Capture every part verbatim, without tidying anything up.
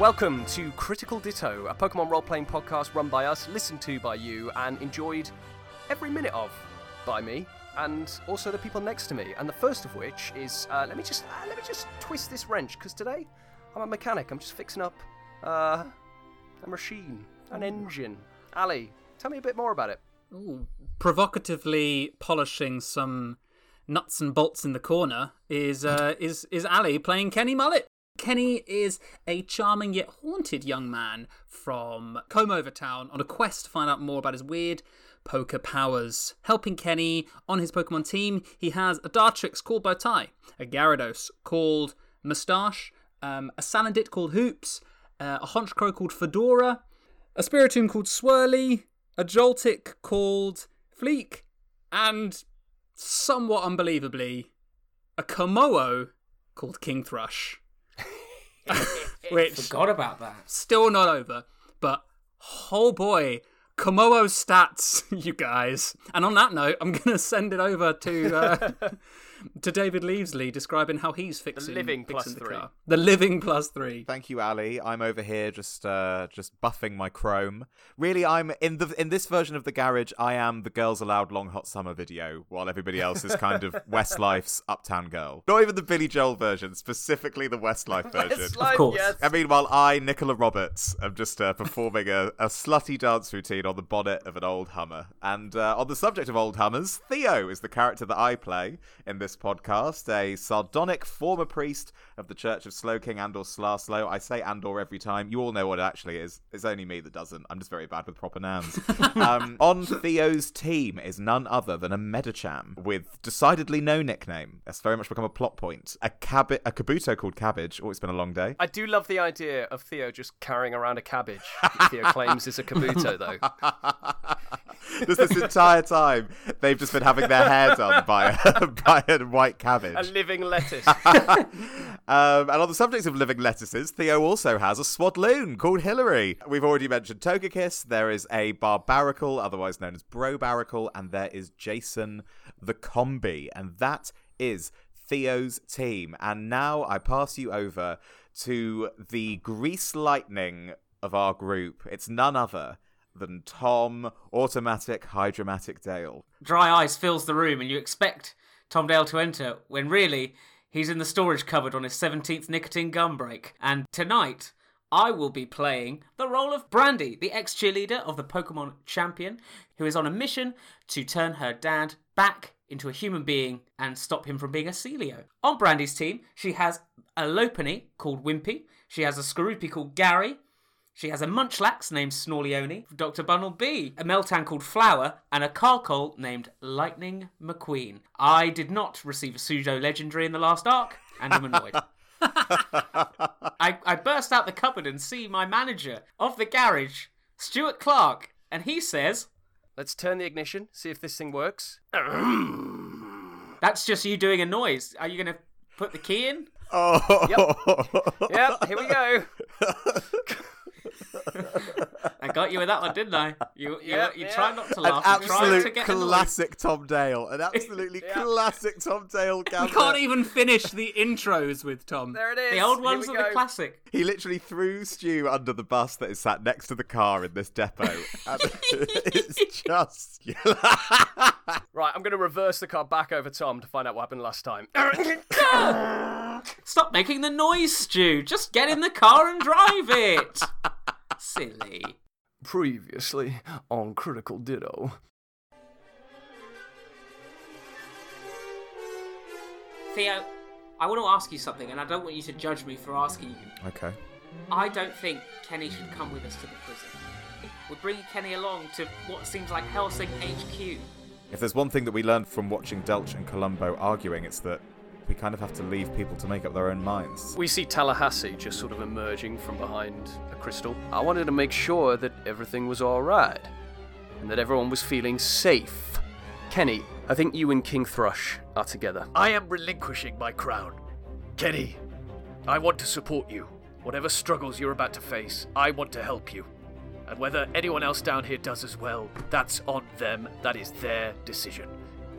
Welcome to Critical Ditto, a Pokemon role-playing podcast run by us, listened to by you, and enjoyed every minute of by me, and also the people next to me. And the first of which is, uh, let me just uh, let me just twist this wrench, because today I'm a mechanic. I'm just fixing up uh, a machine, an engine. Ali, tell me a bit more about it. Ooh, provocatively polishing some nuts and bolts in the corner is uh, is is Ali playing Kenny Mullet. Kenny is a charming yet haunted young man from Kommo-o town on a quest to find out more about his weird poker powers. Helping Kenny on his Pokemon team, he has a Dartrix called Bowtie, a Gyarados called Moustache, um, a Salandit called Hoops, uh, a Honchkrow called Fedora, a Spiritomb called Swirly, a Joltik called Fleek, and somewhat unbelievably, a Kommo-o called King Thrush. Which forgot about that. Still not over, but oh boy, Kommo-o stats, you guys. And on that note, I'm gonna send it over to uh, to David Leavesley, describing how he's fixing the living fixing plus the three. Car. The living plus three. Thank you, Ali. I'm over here just uh, just buffing my chrome. Really, I'm in the in this version of the garage. I am the Girls Aloud Long Hot Summer video, while everybody else is kind of Westlife's Uptown Girl. Not even the Billy Joel version, specifically the Westlife version. Westlife, of course. Yes. I mean, while I, Nicola Roberts, am just uh, performing a, a slutty dance routine on the bonnet of an old Hummer. And uh, on the subject of old Hummers, Theo is the character that I play in this podcast, a sardonic former priest of the Church of Slowking and or Slarslow. I say and or every time. You all know what it actually is. It's only me that doesn't. I'm just very bad with proper nouns. um, on Theo's team is none other than a Medicham with decidedly no nickname. That's very much become a plot point. A, cab- a Kabuto called Cabbage. Oh, it's been a long day. I do love the idea of Theo just carrying around a cabbage. Theo claims it's a Kabuto, though. Just this entire time, they've just been having their hair done by a, by a white cabbage. A living lettuce. um, and on the subject of living lettuces, Theo also has a swadloon called Hillary. We've already mentioned Togekiss. There is a Barbaracle, otherwise known as Brobaracle, and there is Jason the Combi. And that is Theo's team. And now I pass you over to the grease lightning of our group. It's none other than Tom Automatic Hydromatic Dale. Dry ice fills the room and you expect Tom Dale to enter, when really, he's in the storage cupboard on his seventeenth nicotine gum break. And tonight, I will be playing the role of Brandy, the ex-cheerleader of the Pokemon champion, who is on a mission to turn her dad back into a human being and stop him from being a Celio. On Brandy's team, she has a Lopunny called Wimpy, she has a Skorupi called Gary, she has a Munchlax named Snorleone, Doctor Bunnelby, a Meltan called Flower, and a Carcol named Lightning McQueen. I did not receive a pseudo legendary in the last arc, and I'm annoyed. I, I burst out the cupboard and see my manager of the garage, Stuart Clark, and he says, "Let's turn the ignition, see if this thing works." That's just you doing a noise. Are you going to put the key in? Oh. Yep. Yep, here we go. I got you with that one, didn't I? You you, yeah, you yeah. try not to laugh. An absolute to get classic Tom Dale. An absolutely yeah. classic Tom Dale gambit. You can't even finish the intros with Tom. There it is. The old ones are go. the classic. He literally threw Stu under the bus that is sat next to the car in this depot. And it's just... Right, I'm going to reverse the car back over Tom to find out what happened last time. Stop making the noise, Stu. Just get in the car and drive it. Silly. Previously on Critical Ditto. Theo, I want to ask you something, and I don't want you to judge me for asking you. Okay. I don't think Kenny should come with us to the prison. We're bringing Kenny along to what seems like Hellsing H Q. If there's one thing that we learned from watching Delch and Columbo arguing, it's that we kind of have to leave people to make up their own minds. We see Tallahassee just sort of emerging from behind a crystal. I wanted to make sure that everything was all right and that everyone was feeling safe. Kenny, I think you and King Thrush are together. I am relinquishing my crown. Kenny, I want to support you. Whatever struggles you're about to face, I want to help you. And whether anyone else down here does as well, that's on them. That is their decision.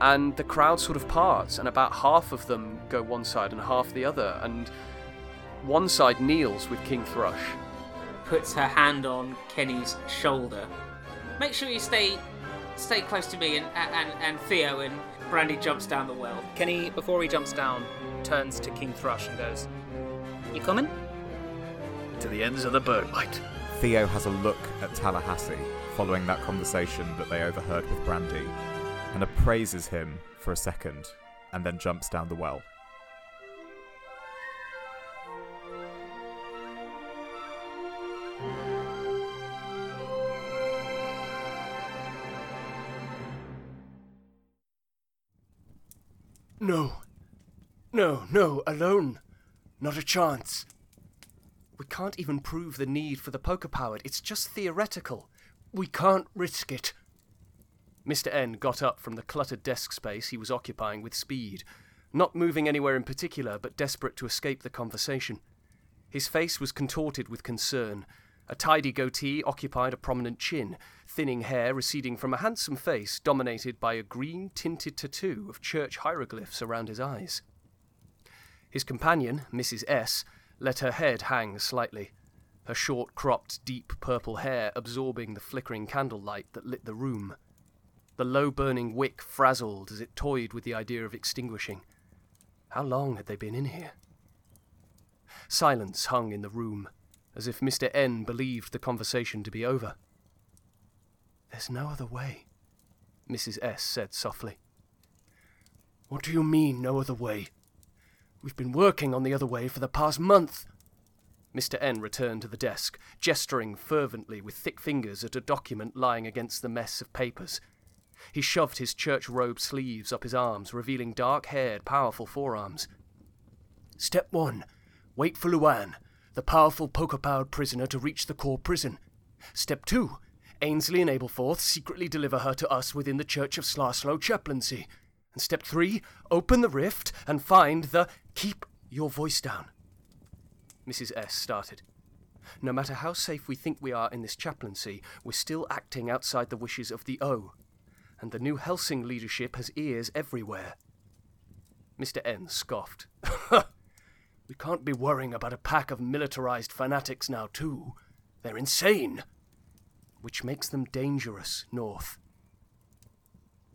And the crowd sort of parts, and about half of them go one side and half the other, and one side kneels with King Thrush, puts her hand on Kenny's shoulder. Make sure you stay stay close to me and, and, and Theo, and Brandy jumps down the well. Kenny, before he jumps down, turns to King Thrush and goes, "You coming?" "To the ends of the bird light." Theo has a look at Tallahassee, following that conversation that they overheard with Brandy, and appraises him for a second, and then jumps down the well. No. No, no, alone. Not a chance. We can't even prove the need for the poker powered. It's just theoretical. We can't risk it. Mister N got up from the cluttered desk space he was occupying with speed, not moving anywhere in particular, but desperate to escape the conversation. His face was contorted with concern. A tidy goatee occupied a prominent chin, thinning hair receding from a handsome face dominated by a green-tinted tattoo of church hieroglyphs around his eyes. His companion, Missus S, let her head hang slightly, her short-cropped, deep purple hair absorbing the flickering candlelight that lit the room. The low-burning wick frazzled as it toyed with the idea of extinguishing. How long had they been in here? Silence hung in the room, as if Mister N believed the conversation to be over. "There's no other way," Missus S said softly. "What do you mean, no other way? We've been working on the other way for the past month." Mister N returned to the desk, gesturing fervently with thick fingers at a document lying against the mess of papers. He shoved his church robe sleeves up his arms, revealing dark-haired, powerful forearms. "Step one. Wait for Luann, the powerful poker-powered prisoner, to reach the core prison. Step two. Ainsley and Ableforth secretly deliver her to us within the Church of Slarslow Chaplaincy. And step three, open the rift and find the..." "Keep your voice down," Missus S started. "No matter how safe we think we are in this chaplaincy, we're still acting outside the wishes of the O. And the new Helsing leadership has ears everywhere." Mister N scoffed. "We can't be worrying about a pack of militarized fanatics now, too. They're insane." "Which makes them dangerous, North."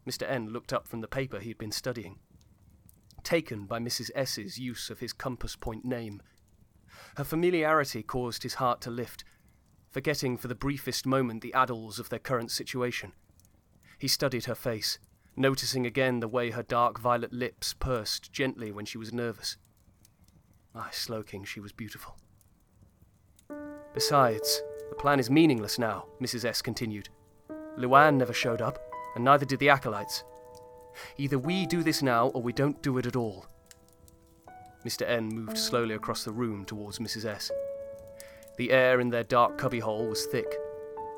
Mister N looked up from the paper he'd been studying, taken by Missus S's use of his compass point name. Her familiarity caused his heart to lift, forgetting for the briefest moment the addles of their current situation. He studied her face, noticing again the way her dark violet lips pursed gently when she was nervous. My Slowking, she was beautiful. "Besides, the plan is meaningless now," Missus S continued. "Luann never showed up, and neither did the acolytes. Either we do this now, or we don't do it at all." Mister N moved slowly across the room towards Missus S. The air in their dark cubbyhole was thick.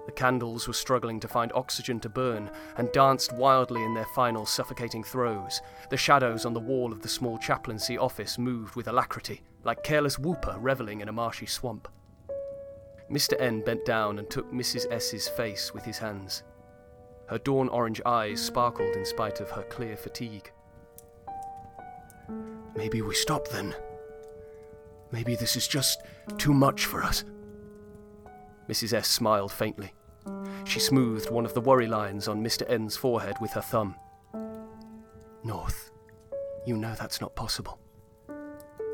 The candles were struggling to find oxygen to burn, and danced wildly in their final suffocating throes. The shadows on the wall of the small chaplaincy office moved with alacrity, like careless whooper revelling in a marshy swamp. Mister N bent down and took Missus S's face with his hands. Her dawn-orange eyes sparkled in spite of her clear fatigue. "Maybe we stop then. Maybe this is just too much for us." Missus S smiled faintly. She smoothed one of the worry lines on Mister N's forehead with her thumb. "North, you know that's not possible.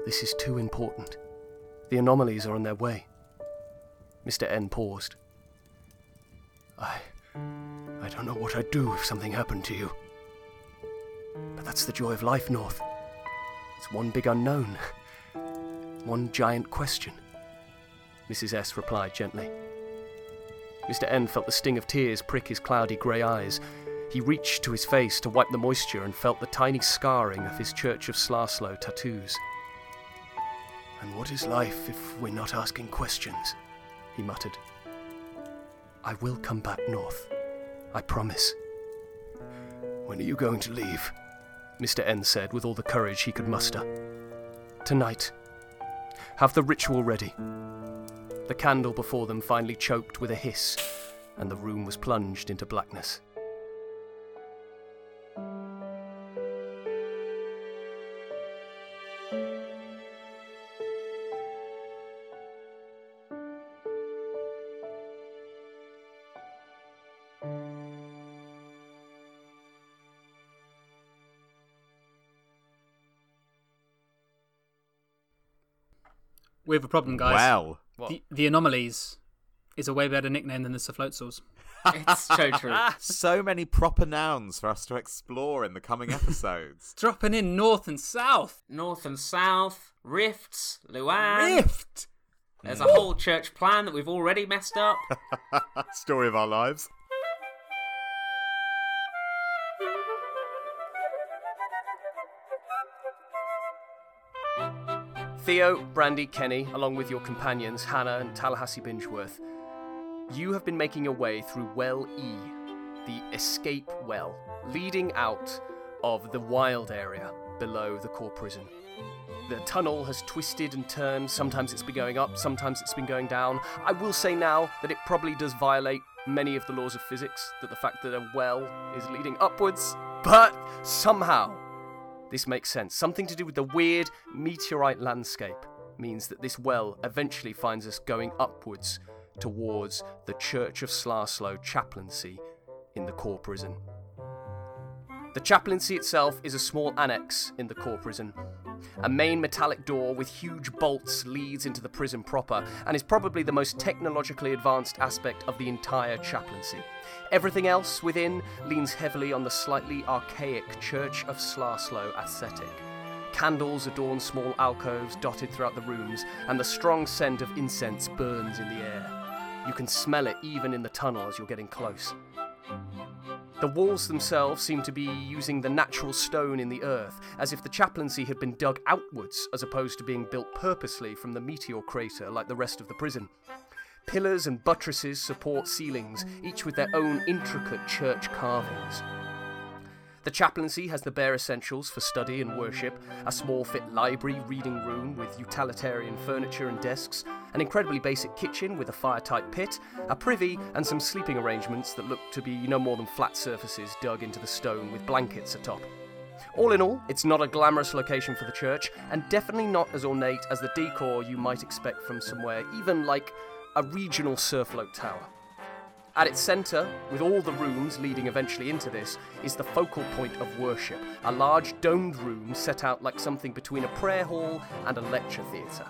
This is too important. The anomalies are on their way." Mister N paused. I... I don't know what I'd do if something happened to you. But that's the joy of life, North. It's one big unknown. One giant question." Missus S replied gently. Mister N felt the sting of tears prick his cloudy grey eyes. He reached to his face to wipe the moisture and felt the tiny scarring of his Church of Slarslow tattoos. "And what is life if we're not asking questions?" he muttered. "I will come back, North. I promise." "When are you going to leave?" Mister N said with all the courage he could muster. "Tonight. Have the ritual ready." The candle before them finally choked with a hiss, and the room was plunged into blackness. We have a problem, guys. Well. The, the Anomalies is a way better nickname than the Safloatzuls. It's so true. So many proper nouns for us to explore in the coming episodes. Dropping in North and South. North and South. Rifts. Luann. Rift! There's a whole church plan that we've already messed up. Story of our lives. Theo, Brandy, Kenny, along with your companions Hannah and Tallahassee Bingeworth, you have been making your way through Well E, the escape well, leading out of the wild area below the core prison. The tunnel has twisted and turned. Sometimes it's been going up, sometimes it's been going down. I will say now that it probably does violate many of the laws of physics, that the fact that a well is leading upwards, but somehow this makes sense. Something to do with the weird meteorite landscape means that this well eventually finds us going upwards towards the Church of Slarslow Chaplaincy in the core prison. The chaplaincy itself is a small annex in the core prison. A main metallic door with huge bolts leads into the prison proper and is probably the most technologically advanced aspect of the entire chaplaincy. Everything else within leans heavily on the slightly archaic Church of Slarslow aesthetic. Candles adorn small alcoves dotted throughout the rooms, and the strong scent of incense burns in the air. You can smell it even in the tunnel as you're getting close. The walls themselves seem to be using the natural stone in the earth, as if the chaplaincy had been dug outwards as opposed to being built purposely from the meteor crater like the rest of the prison. Pillars and buttresses support ceilings, each with their own intricate church carvings. The chaplaincy has the bare essentials for study and worship, a small fit library reading room with utilitarian furniture and desks, an incredibly basic kitchen with a fire-type pit, a privy and some sleeping arrangements that look to be no more than flat surfaces dug into the stone with blankets atop. All in all, it's not a glamorous location for the church, and definitely not as ornate as the decor you might expect from somewhere even like a regional surfloat tower. At its centre, with all the rooms leading eventually into this, is the focal point of worship, a large domed room set out like something between a prayer hall and a lecture theatre.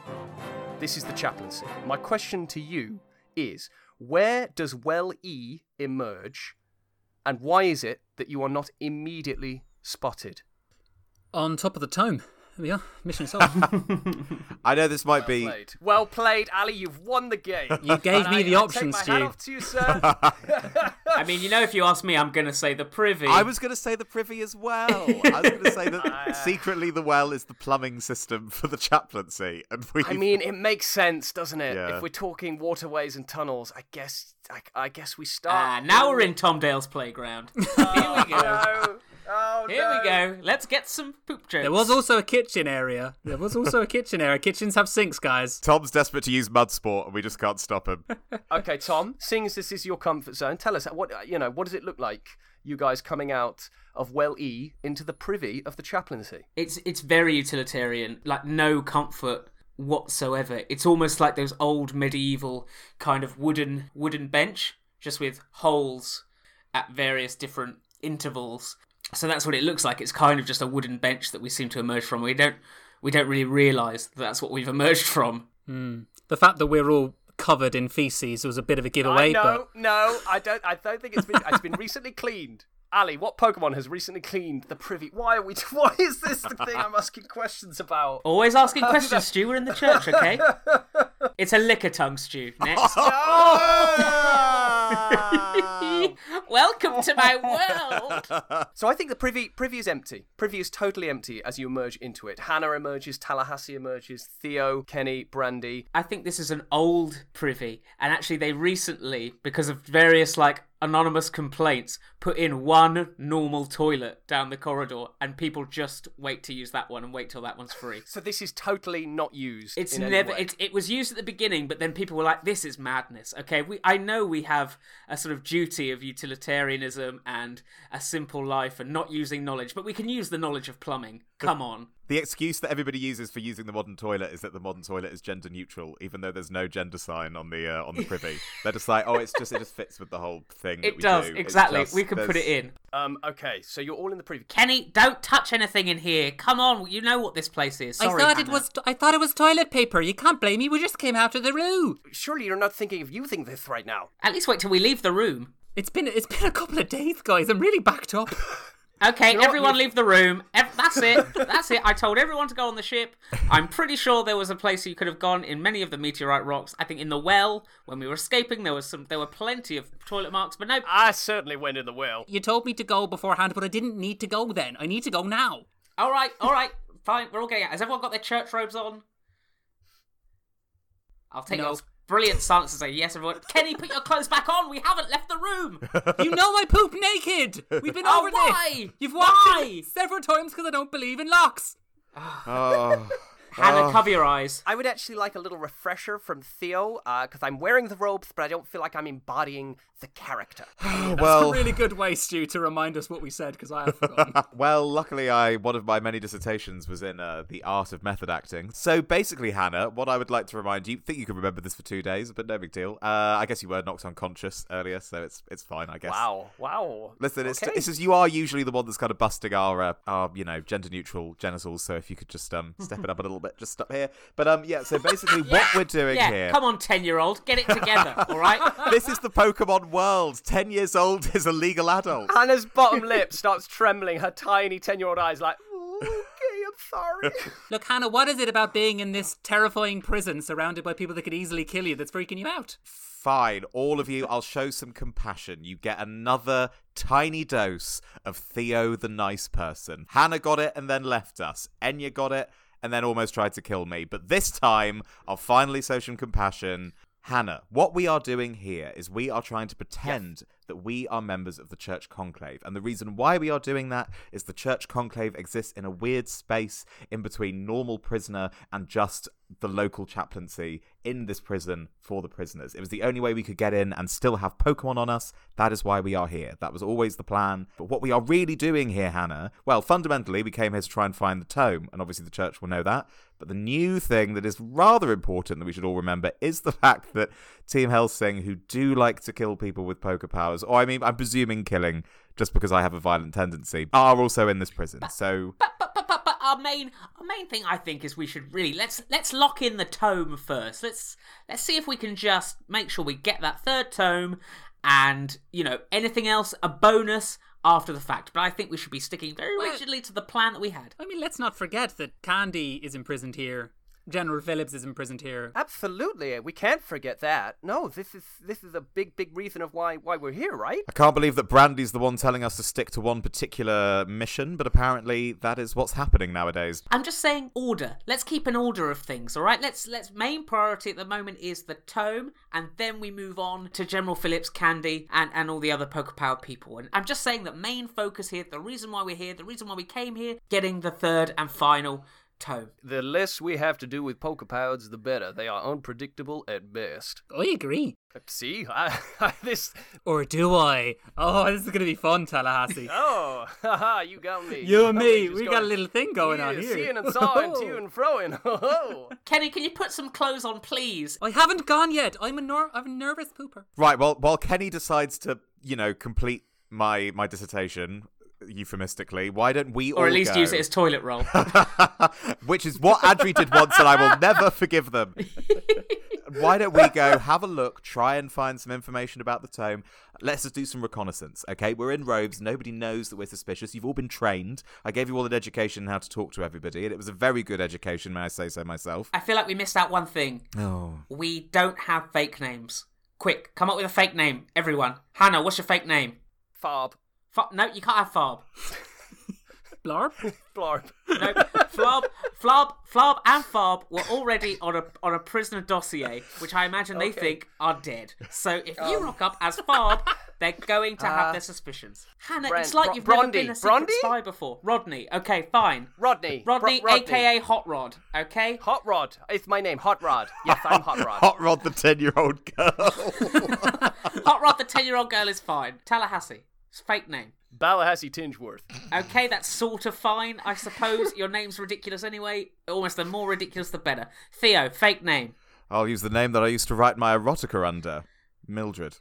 This is the chaplaincy. My question to you is, where does Well E emerge, and why is it that you are not immediately spotted? On top of the tome. There we are. Mission solved. I know this might well be... Played. Well played, Ali. You've won the game. You gave and me I, the I options, Stu. I take my hat off to you, sir. I mean, you know, if you ask me, I'm going to say the privy. I was going to say the privy as well. I was going to say that uh, secretly the well is the plumbing system for the chaplaincy. And we. I mean, it makes sense, doesn't it? Yeah. If we're talking waterways and tunnels, I guess I, I guess we start... Uh, now we're in Tom Dale's playground. Oh, here we go. Oh, Here no. we go. Let's get some poop jokes. There was also a kitchen area. There was also a kitchen area. Kitchens have sinks, guys. Tom's desperate to use mud sport, and we just can't stop him. Okay, Tom. Seeing as this is your comfort zone, tell us what you know. What does it look like? You guys coming out of Well E into the privy of the chaplaincy. It's it's very utilitarian. Like no comfort whatsoever. It's almost like those old medieval kind of wooden wooden bench, just with holes at various different intervals. So that's what it looks like. It's kind of just a wooden bench that we seem to emerge from. We don't we don't really realise that that's what we've emerged from. Mm. The fact that we're all covered in faeces was a bit of a giveaway. No, but... no, I don't I don't think it's been it's been recently cleaned. Ali, what Pokemon has recently cleaned the privy? Why are we why is this the thing I'm asking questions about? Always asking questions, Stu. We're in the church, okay? It's a liquor tongue, Stu. Next. Oh! Welcome to my world. So I think the privy privy is empty. Privy is totally empty as you emerge into it. Hannah emerges, Tallahassee emerges, Theo, Kenny, Brandy. I think this is an old privy, and actually they recently, because of various like anonymous complaints, put in one normal toilet down the corridor, and people just wait to use that one and wait till that one's free. So this is totally not used. It's in never. Any way. It, it was used at the beginning, but then people were like, "This is madness." Okay, we. I know we have a sort of duty of utilitarianism and a simple life and not using knowledge, but we can use the knowledge of plumbing. Come on. The excuse that everybody uses for using the modern toilet is that the modern toilet is gender neutral, even though there's no gender sign on the uh, on the privy. They're just like, oh, it's just it just fits with the whole thing. It that we does do. Exactly. Just, we can there's... put it in. Um. Okay. So you're all in the privy. Kenny, don't touch anything in here. Come on, you know what this place is. Sorry, I thought Hannah. it was. I thought it was toilet paper. You can't blame me. We just came out of the room. Surely you're not thinking of using this right now. At least wait till we leave the room. It's been it's been a couple of days, guys. I'm really backed up. Okay, you know everyone what? leave the room. That's it. That's it. I told everyone to go on the ship. I'm pretty sure there was a place you could have gone in many of the meteorite rocks. I think in the well, when we were escaping, there was some. There were plenty of toilet marks, but no. I certainly went in the well. You told me to go beforehand, but I didn't need to go then. I need to go now. All right, all right, fine. We're all getting out. Has everyone got their church robes on? I'll take no. those. Brilliant silence to say yes, everyone. Kenny, put your clothes back on. We haven't left the room. You know I poop naked. We've been oh, over why? this. You've watched why? it several times because I don't believe in locks. Oh. Hannah, oh. cover your eyes. I would actually like a little refresher from Theo, because uh, I'm wearing the robes, but I don't feel like I'm embodying the character. That's well, a really good way, Stu, to remind us what we said, because I have forgotten. Well, luckily, I one of my many dissertations was in uh, the art of method acting. So basically, Hannah, what I would like to remind you, I think you can remember this for two days, but no big deal. Uh, I guess you were knocked unconscious earlier, so it's it's fine, I guess. Wow, wow. Listen, okay. it's, it's just you are usually the one that's kind of busting our, uh, our you know, gender-neutral genitals, so if you could just um, step it up a little bit. Bit just up here, but um yeah so basically yeah, what we're doing yeah. here come on ten year old, get it together. All right, this is the Pokemon world. Ten years old is a legal adult. Hannah's bottom lip starts trembling, her tiny ten year old eyes like, okay, I'm sorry. Look, Hannah, what is it about being in this terrifying prison surrounded by people that could easily kill you that's freaking you out? Fine, all of you, I'll show some compassion. You get another tiny dose of Theo the nice person. Hannah got it and then left us. Enya got it and then almost tried to kill me. But this time, I'll finally show some compassion. Hannah, what we are doing here is we are trying to pretend yes. that we are members of the Church Conclave. And the reason why we are doing that is the Church Conclave exists in a weird space in between normal prisoner and just the local chaplaincy in this prison for the prisoners. It was the only way we could get in and still have Pokemon on us. That is why we are here. That was always the plan. But what we are really doing here, Hannah, well, fundamentally, we came here to try and find the tome, and obviously the church will know that. But the new thing that is rather important that we should all remember is the fact that Team Hellsing, who do like to kill people with poker powers, or I mean, I'm presuming killing, just because I have a violent tendency, are also in this prison. But, so... But, but, but, but, but our main our main thing, I think, is we should really... Let's let's lock in the tome first. Let's let's see if we can just make sure we get that third tome and, you know, anything else, a bonus after the fact. But I think we should be sticking very rigidly to the plan that we had. I mean, let's not forget that Candy is imprisoned here. General Phillips is imprisoned here. Absolutely, we can't forget that. No, this is this is a big, big reason of why why we're here, right? I can't believe that Brandy's the one telling us to stick to one particular mission, but apparently that is what's happening nowadays. I'm just saying order. Let's keep an order of things, all right? Let's let's main priority at the moment is the tome, and then we move on to General Phillips, Candy, and, and all the other Pokepower people. And I'm just saying that main focus here, the reason why we're here, the reason why we came here, getting the third and final tome. The less we have to do with Pokepods, the better. They are unpredictable at best. I agree. See? I, I, this... Or do I? Oh, this is going to be fun, Tallahassee. Oh, haha, you got me. You and me, we going... got a little thing going yeah, on here. Seeing and sawing, oh. to and froing. Oh. Kenny, can you put some clothes on, please? I haven't gone yet. I'm a, nor- I'm a nervous pooper. Right, well, while Kenny decides to, you know, complete my, my dissertation... euphemistically, why don't we or all or at least go? Use it as toilet roll. Which is what Adri did once and I will never forgive them. Why don't we go have a look, try and find some information about the tome. Let's just do some reconnaissance, okay? We're in robes. Nobody knows that we're suspicious. You've all been trained. I gave you all an education on how to talk to everybody, and it was a very good education, may I say so myself. I feel like we missed out one thing. Oh. We don't have fake names. Quick, come up with a fake name, everyone. Hannah, what's your fake name? Farb. F- no, you can't have Farb. Blarb? Blarb. No, Flarb, Flarb, Flarb and Farb were already on a on a prisoner dossier, which I imagine okay. they think are dead. So if oh. you rock up as Farb, they're going to uh, have their suspicions. Hannah, Brent, it's like Br- you've Brandy. never been a secret Brandy? spy before. Rodney. Okay, fine. Rodney. Rodney, Br- Rodney, a k a. Hot Rod, okay? Hot Rod. It's my name, Hot Rod. Yes, I'm Hot Rod. Hot Rod the ten-year-old girl. Hot Rod the ten-year-old girl is fine. Tallahassee. It's a fake name. Balahassee Tingeworth. Okay, that's sort of fine, I suppose. Your name's ridiculous anyway. Almost the more ridiculous, the better. Theo, fake name. I'll use the name that I used to write my erotica under. Mildred.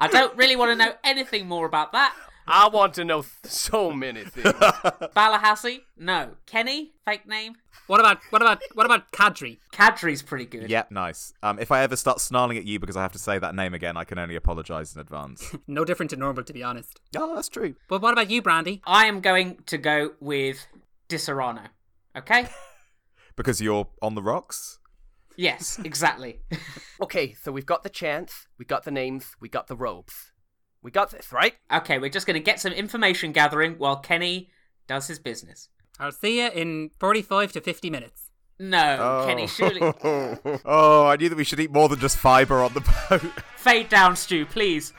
I don't really want to know anything more about that. I want to know th- so many things. Balahassee? No. Kenny? Fake name? What about what about what about Kadri? Kadri's pretty good. Yep, nice. Um, if I ever start snarling at you because I have to say that name again, I can only apologise in advance. No different to normal, to be honest. Oh, that's true. But what about you, Brandy? I am going to go with Disorano. Okay? Because you're on the rocks? Yes, exactly. Okay, so we've got the chants, we got the names, we got the robes. We got this, right? Okay, we're just going to get some information gathering while Kenny does his business. I'll see you in forty-five to fifty minutes. No, oh. Kenny, surely... Oh, I knew that we should eat more than just fibre on the boat. Fade down, Stu, please.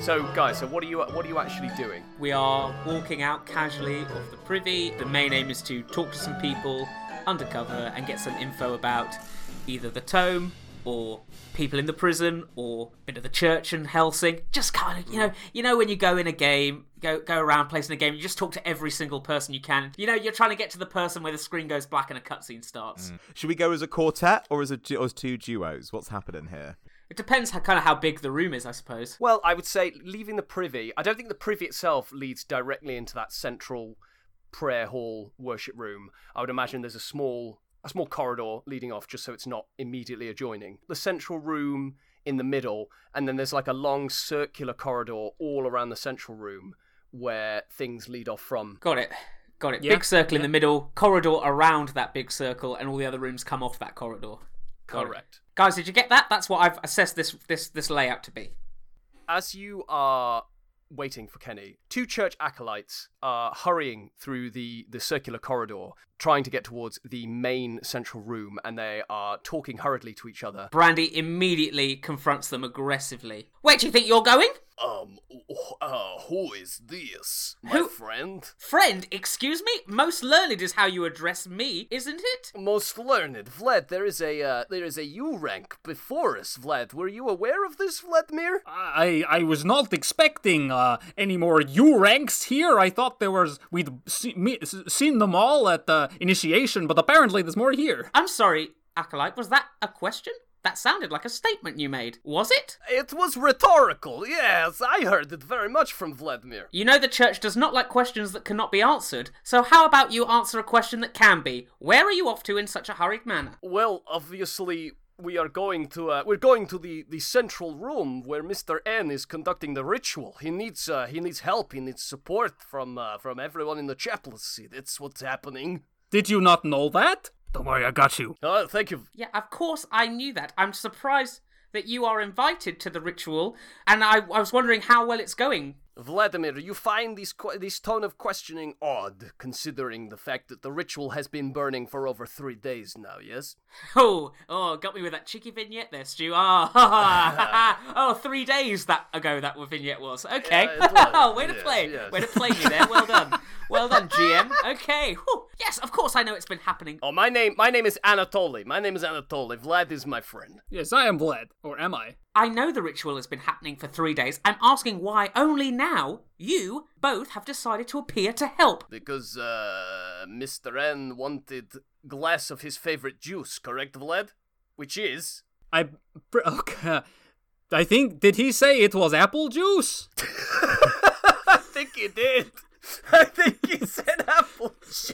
So, guys, so what are you what are you actually doing? We are walking out casually off the privy. The main aim is to talk to some people undercover and get some info about either the tome or people in the prison or a bit of the church and Helsing. Just kind of, you know, you know when you go in a game, go go around placing a game, you just talk to every single person you can. You know, you're trying to get to the person where the screen goes black and a cutscene starts. Mm. Should we go as a quartet or as a or as two duos? What's happening here? It depends how, kind of how big the room is, I suppose. Well, I would say leaving the privy. I don't think the privy itself leads directly into that central prayer hall worship room. I would imagine there's a small a small corridor leading off just so it's not immediately adjoining. The central room in the middle, and then there's like a long circular corridor all around the central room where things lead off from. Got it. Got it. Yeah. Big circle yeah. in the middle, corridor around that big circle, and all the other rooms come off that corridor. Got Correct. It. Guys, did you get that? That's what I've assessed this, this this layout to be. As you are waiting for Kenny, two church acolytes are hurrying through the, the circular corridor, trying to get towards the main central room, and they are talking hurriedly to each other. Brandy immediately confronts them aggressively. Where do you think you're going? Um, uh, who is this, my who? friend? Friend, excuse me? Most learned is how you address me, isn't it? Most learned, Vlad, there is a, uh, there is a U-rank before us, Vlad. Were you aware of this, Vladimir? I, I was not expecting, uh, any more U-ranks here. I thought there was, we'd see, me, seen them all at the initiation, but apparently there's more here. I'm sorry, Acolyte, was that a question? That sounded like a statement you made. Was it? It was rhetorical, yes. I heard it very much from Vladimir. You know the church does not like questions that cannot be answered, so how about you answer a question that can be? Where are you off to in such a hurried manner? Well, obviously, we are going to, uh, we're going to the, the central room where Mister N is conducting the ritual. He needs, uh, he needs help, he needs support from, uh, from everyone in the chaplaincy. That's what's happening. Did you not know that? Don't worry, I got you. Oh, thank you. Yeah, of course I knew that. I'm surprised that you are invited to the ritual, and I, I was wondering how well it's going. Vladimir, you find this, qu- this tone of questioning odd, considering the fact that the ritual has been burning for over three days now, yes? Oh, oh, got me with that cheeky vignette there, Stu. Oh, oh three days that ago that vignette was. Okay. Yeah, was. Oh, way to yes, play. Yes. Way to play me there. Well done. Well done, G M. Okay. Whew. Yes, of course I know it's been happening. Oh, my name my name is Anatoly. My name is Anatoly. Vlad is my friend. Yes, I am Vlad. Or am I? I know the ritual has been happening for three days. I'm asking why only now you both have decided to appear to help. Because, uh, Mister N wanted a glass of his favorite juice, correct, Vlad? Which is... I... Okay. I think... Did he say it was apple juice? I think he did. I think he said apple juice.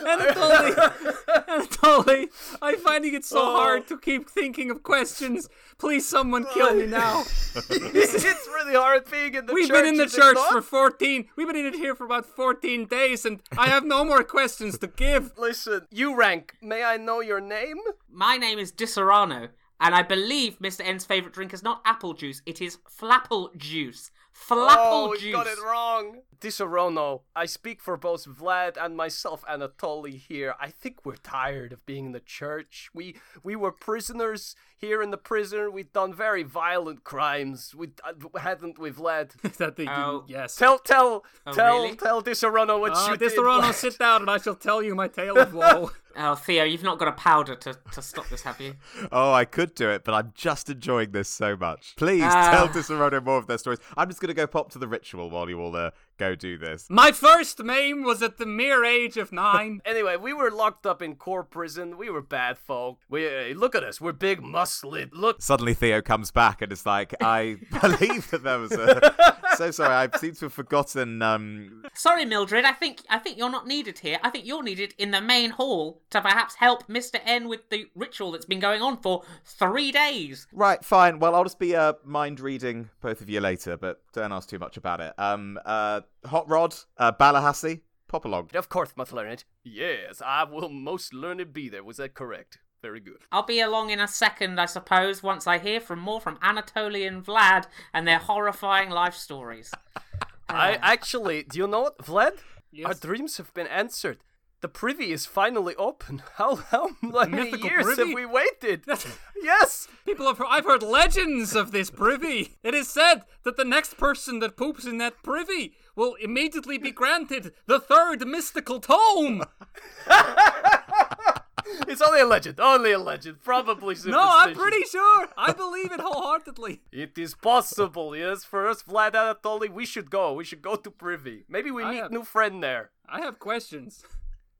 Anatoly, Anatoly, I'm finding it so oh. hard to keep thinking of questions. Please, someone kill me now. It's really hard being in the We've church. We've been in the church for fourteen. We've been in it here for about fourteen days, and I have no more questions to give. Listen, you rank. May I know your name? My name is Disorano. And I believe Mister N's favourite drink is not apple juice, it is flapple juice. Flapple oh, juice. Oh, you got it wrong. Disaronno, I speak for both Vlad and myself, Anatoly, here. I think we're tired of being in the church. We we were prisoners here in the prison. We've done very violent crimes. We uh, hadn't we, Vlad? That they oh. didn't, yes. Tell, tell, oh, tell, really? tell Disaronno what uh, you did. Disaronno, sit down and I shall tell you my tale of woe. Oh, Theo, you've not got a powder to, to stop this, have you? Oh, I could do it, but I'm just enjoying this so much. Please uh... tell Disaronno more of their stories. I'm just going to go pop to the ritual while you all uh, go do this. My first name was at the mere age of nine. Anyway, we were locked up in core prison. We were bad folk. We uh, Look at us. We're big, muscly. Look. Suddenly Theo comes back and is like, I believe that there was a... So sorry, I seem to have forgotten... Um... Sorry, Mildred. I think I think you're not needed here. I think you're needed in the main hall to perhaps help Mister N with the ritual that's been going on for three days. Right, fine. Well, I'll just be uh, mind reading both of you later, but don't ask too much about it. Um, uh, Hot Rod, uh, Balahassi, pop along. Of course, most learned. Yes, I will most learned be there. Was that correct? Very good. I'll be along in a second, I suppose, once I hear from more from Anatoly and Vlad and their horrifying life stories. uh. I actually, do you know what, Vlad? Yes. Our dreams have been answered. The privy is finally open. How how many years privy? have we waited? Yes! People have I've heard legends of this privy. It is said that the next person that poops in that privy will immediately be granted the third mystical tome. It's only a legend, only a legend, probably superstition. No, I'm pretty sure. I believe it wholeheartedly. It is possible, yes. For us, Vlad Anatoly, we should go. We should go to privy. Maybe we I meet have, new friend there. I have questions.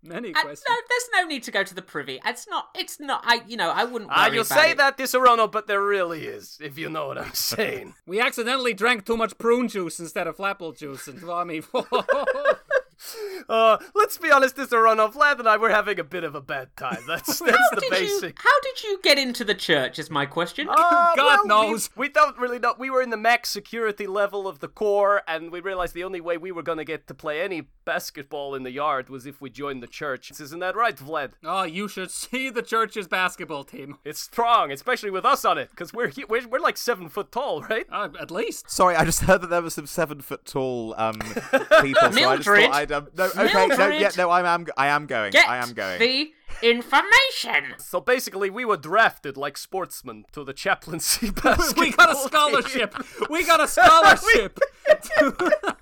Many uh, questions. No, there's no need to go to the privy. It's not, it's not, I, you know, I wouldn't worry uh, you about say it. that, Disaronno, but there really is, if you know what I'm saying. We accidentally drank too much prune juice instead of flapple juice. And, I mean, Uh, let's be honest, Disaronno, Vlad and I were having a bit of a bad time. That's that's the basic. You, how did you get into the church, is my question. Uh, God well, knows. We, we don't really know. We were in the max security level of the core, and we realized the only way we were going to get to play any basketball in the yard was if we joined the church. Isn't that right, Vlad? Oh, you should see the church's basketball team. It's strong, especially with us on it, because we're, we're we're like seven foot tall, right? Uh, at least. Sorry, I just heard that there were some seven foot tall um people, so I just thought I'd... Um, no, okay, Mildred. no, yeah, no, I am, I am going, Get I am going. the information. So basically, we were drafted like sportsmen to the chaplaincy basketball We got a scholarship. Team. We got a scholarship. to...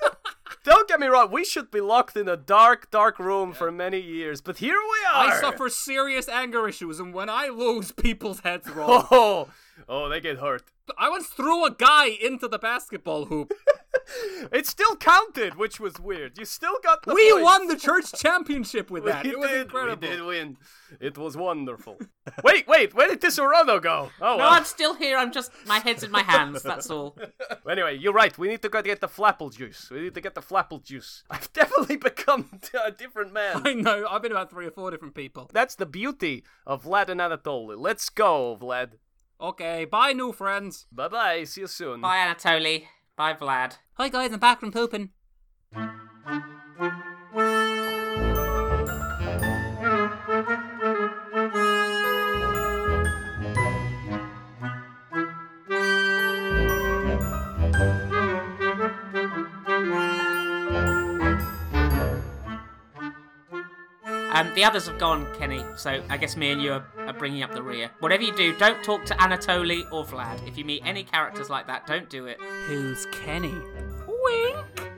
Don't get me wrong, we should be locked in a dark, dark room for many years, but here we are. I suffer serious anger issues, and when I lose, people's heads roll. Oh, oh they get hurt. I once threw a guy into the basketball hoop. It still counted, which was weird. You still got the We points. won the church championship with that. We it was did, incredible. We did win. It was wonderful. wait, wait, where did Disaronno go? Oh, no, well. I'm still here. I'm just, my head's in my hands, that's all. Anyway, you're right. We need to go get the flapple juice. We need to get the flapple juice. I've definitely become a different man. I know. I've been about three or four different people. That's the beauty of Vlad and Anatoly. Let's go, Vlad. Okay, bye, new friends. Bye-bye. See you soon. Bye, Anatoly. Bye, Vlad. Hi guys, I'm back from pooping. Um, the others have gone, Kenny, so I guess me and you are, are bringing up the rear. Whatever you do, don't talk to Anatoly or Vlad. If you meet any characters like that, don't do it. Who's Kenny? Wink.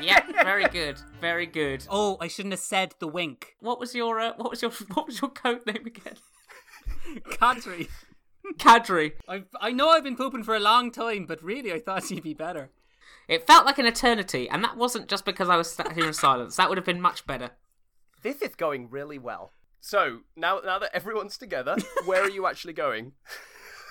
Yeah, very good, very good. Oh, I shouldn't have said the wink. What was your uh, what was your what was your code name again? Kadri. Kadri. I I know I've been pooping for a long time, but really I thought you'd be better. It felt like an eternity, and that wasn't just because I was sat here in silence. That would have been much better. This is going really well. So, now now that everyone's together, where are you actually going?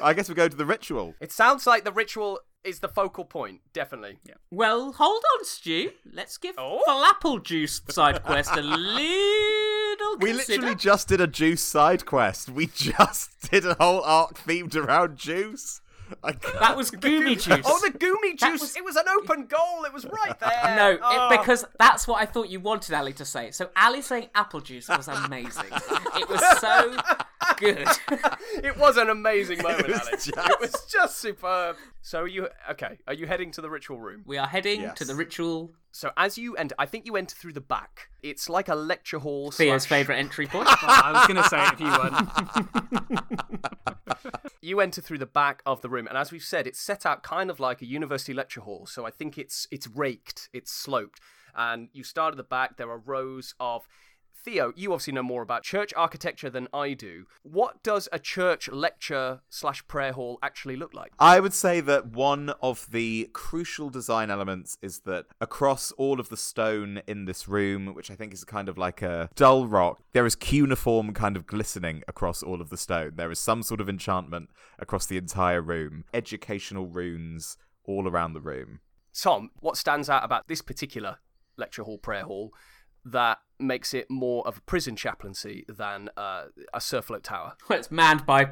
I guess we go to the ritual. It sounds like the ritual is the focal point, definitely. Yeah. Well, hold on, Stu. Let's give oh. Flapple Juice side quest a little We consider. literally just did a juice side quest. We just did a whole arc themed around juice. That was Goomy Juice. Oh, the Goomy Juice. Was... It was an open goal. It was right there. No, oh. it, because that's what I thought you wanted Ali to say. So Ali saying apple juice was amazing. It was so... good. It was an amazing moment, it Alex. Just... It was just superb. So are you okay? Are you heading to the ritual room? We are heading yes. to the ritual. So as you enter, I think you enter through the back. It's like a lecture hall. Theo's slash... favourite entry point. Oh, I was going to say it if you weren't. You enter through the back of the room, and as we've said, it's set out kind of like a university lecture hall. So I think it's it's raked, it's sloped, and you start at the back. There are rows of. Theo, you obviously know more about church architecture than I do. What does a church lecture slash prayer hall actually look like? I would say that one of the crucial design elements is that across all of the stone in this room, which I think is kind of like a dull rock, there is cuneiform kind of glistening across all of the stone. There is some sort of enchantment across the entire room. Educational runes all around the room. Tom, what stands out about this particular lecture hall, prayer hall, that makes it more of a prison chaplaincy than uh, a surfloat tower? Well, it's manned by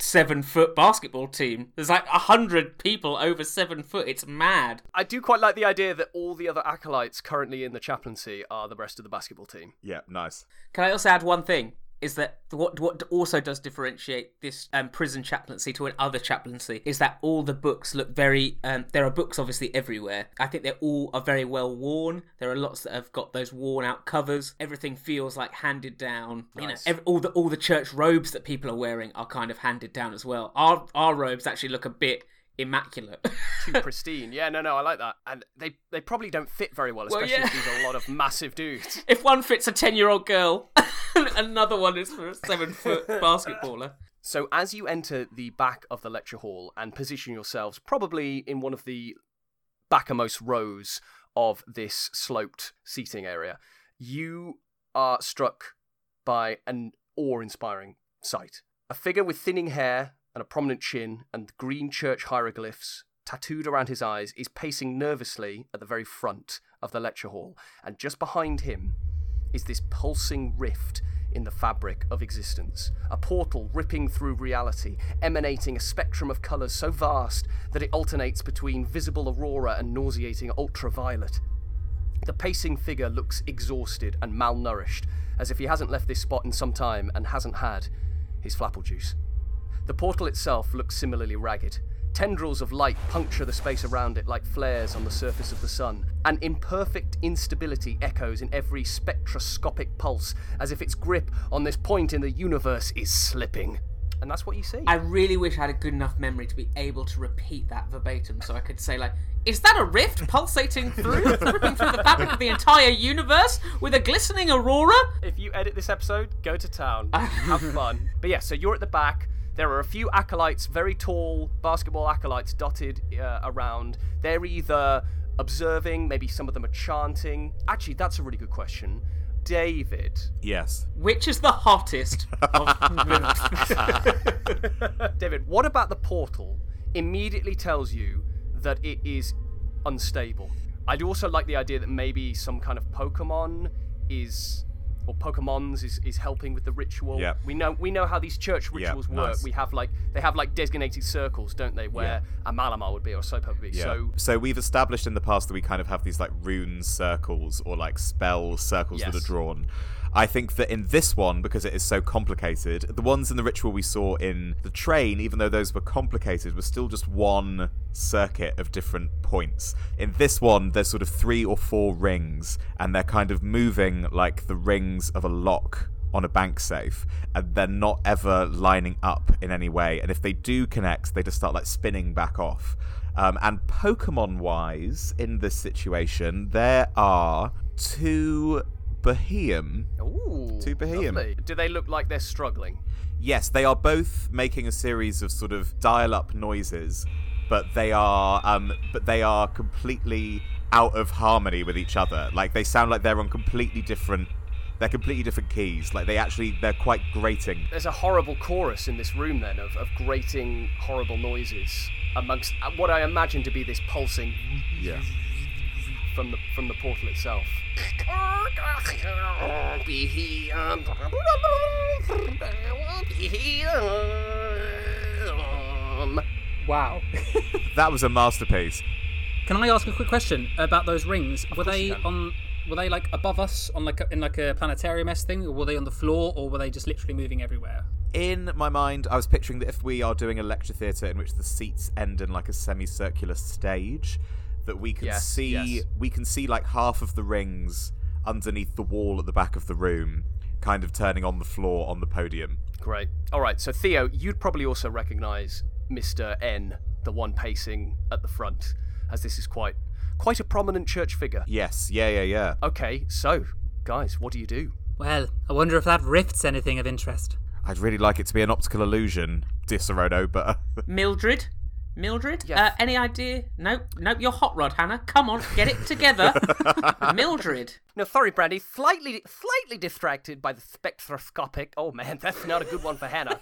seven-foot basketball team. There's like a hundred people over seven foot. It's mad. I do quite like the idea that all the other acolytes currently in the chaplaincy are the rest of the basketball team. Yeah, nice. Can I also add one thing? Is that what what also does differentiate this um, prison chaplaincy to another chaplaincy is that all the books look very... Um, there are books, obviously, everywhere. I think they all are very well worn. There are lots that have got those worn-out covers. Everything feels, like, handed down. Nice. You know, every, all the all the church robes that people are wearing are kind of handed down as well. Our our robes actually look a bit... immaculate. Too pristine. Yeah, no, no, I like that. And they, they probably don't fit very well, especially well, yeah. if these are a lot of massive dudes. If one fits a ten-year-old girl, another one is for a seven-foot basketballer. So as you enter the back of the lecture hall and position yourselves probably in one of the backermost rows of this sloped seating area, you are struck by an awe-inspiring sight. A figure with thinning hair and a prominent chin, and green church hieroglyphs tattooed around his eyes, is pacing nervously at the very front of the lecture hall. And just behind him is this pulsing rift in the fabric of existence, a portal ripping through reality, emanating a spectrum of colours so vast that it alternates between visible aurora and nauseating ultraviolet. The pacing figure looks exhausted and malnourished, as if he hasn't left this spot in some time and hasn't had his flapple juice. The portal itself looks similarly ragged. Tendrils of light puncture the space around it like flares on the surface of the sun. An imperfect instability echoes in every spectroscopic pulse, as if its grip on this point in the universe is slipping. And that's what you see. I really wish I had a good enough memory to be able to repeat that verbatim, so I could say, like, is that a rift pulsating through, ripping through the fabric of the entire universe with a glistening aurora? If you edit this episode, go to town. Have fun. But yeah, so you're at the back. There are a few acolytes, very tall basketball acolytes dotted uh, around. They're either observing, maybe some of them are chanting. Actually, that's a really good question. David. Yes. Which is the hottest of... David, what about the portal immediately tells you that it is unstable? I'd also like the idea that maybe some kind of Pokemon is... or Pokemon's is, is helping with the ritual. Yep. We know we know how these church rituals yep, work. Nice. We have like they have like designated circles, don't they, where yep. a Malamar would be or a Sopa would be. Yep. So So we've established in the past that we kind of have these like rune circles or like spell circles yes. that are drawn. I think that in this one, because it is so complicated, the ones in the ritual we saw in the train, even though those were complicated, were still just one circuit of different points. In this one, there's sort of three or four rings, and they're kind of moving like the rings of a lock on a bank safe, and they're not ever lining up in any way. And if they do connect, they just start like spinning back off. Um, and Pokemon-wise, in this situation, there are two... Bahiem. Ooh, Two Bahiem. Lovely. Do they look like they're struggling? Yes, they are both making a series of sort of dial-up noises, but they are um, but they are completely out of harmony with each other. Like they sound like they're on completely different. They're completely different keys. Like, they actually, they're quite grating. There's a horrible chorus in this room, then, of, of grating, horrible noises amongst what I imagine to be this pulsing... Yeah. From the from the portal itself. Wow, that was a masterpiece. Can I ask a quick question about those rings? Were they on? Were they like above us on like a, in like a planetarium-esque thing, or were they on the floor, or were they just literally moving everywhere? in my mind, I was picturing that if we are doing a lecture theatre in which the seats end in like a semicircular stage, that we can yes, see yes. we can see like half of the rings underneath the wall at the back of the room, kind of turning on the floor on the podium. Great. All right, so Theo, you'd probably also recognise Mister N, the one pacing at the front, as this is quite quite a prominent church figure. Yes, yeah, yeah, yeah. Okay, so, guys, what do you do? Well, I wonder if that rift's anything of interest. I'd really like it to be an optical illusion, Disaronno, but... Mildred? Mildred? Yes. Uh, any idea? Nope, nope, you're hot rod, Hannah. Come on, get it together. Mildred. No, sorry, Brandy. Slightly slightly distracted by the spectroscopic... Oh, man, that's not a good one for Hannah.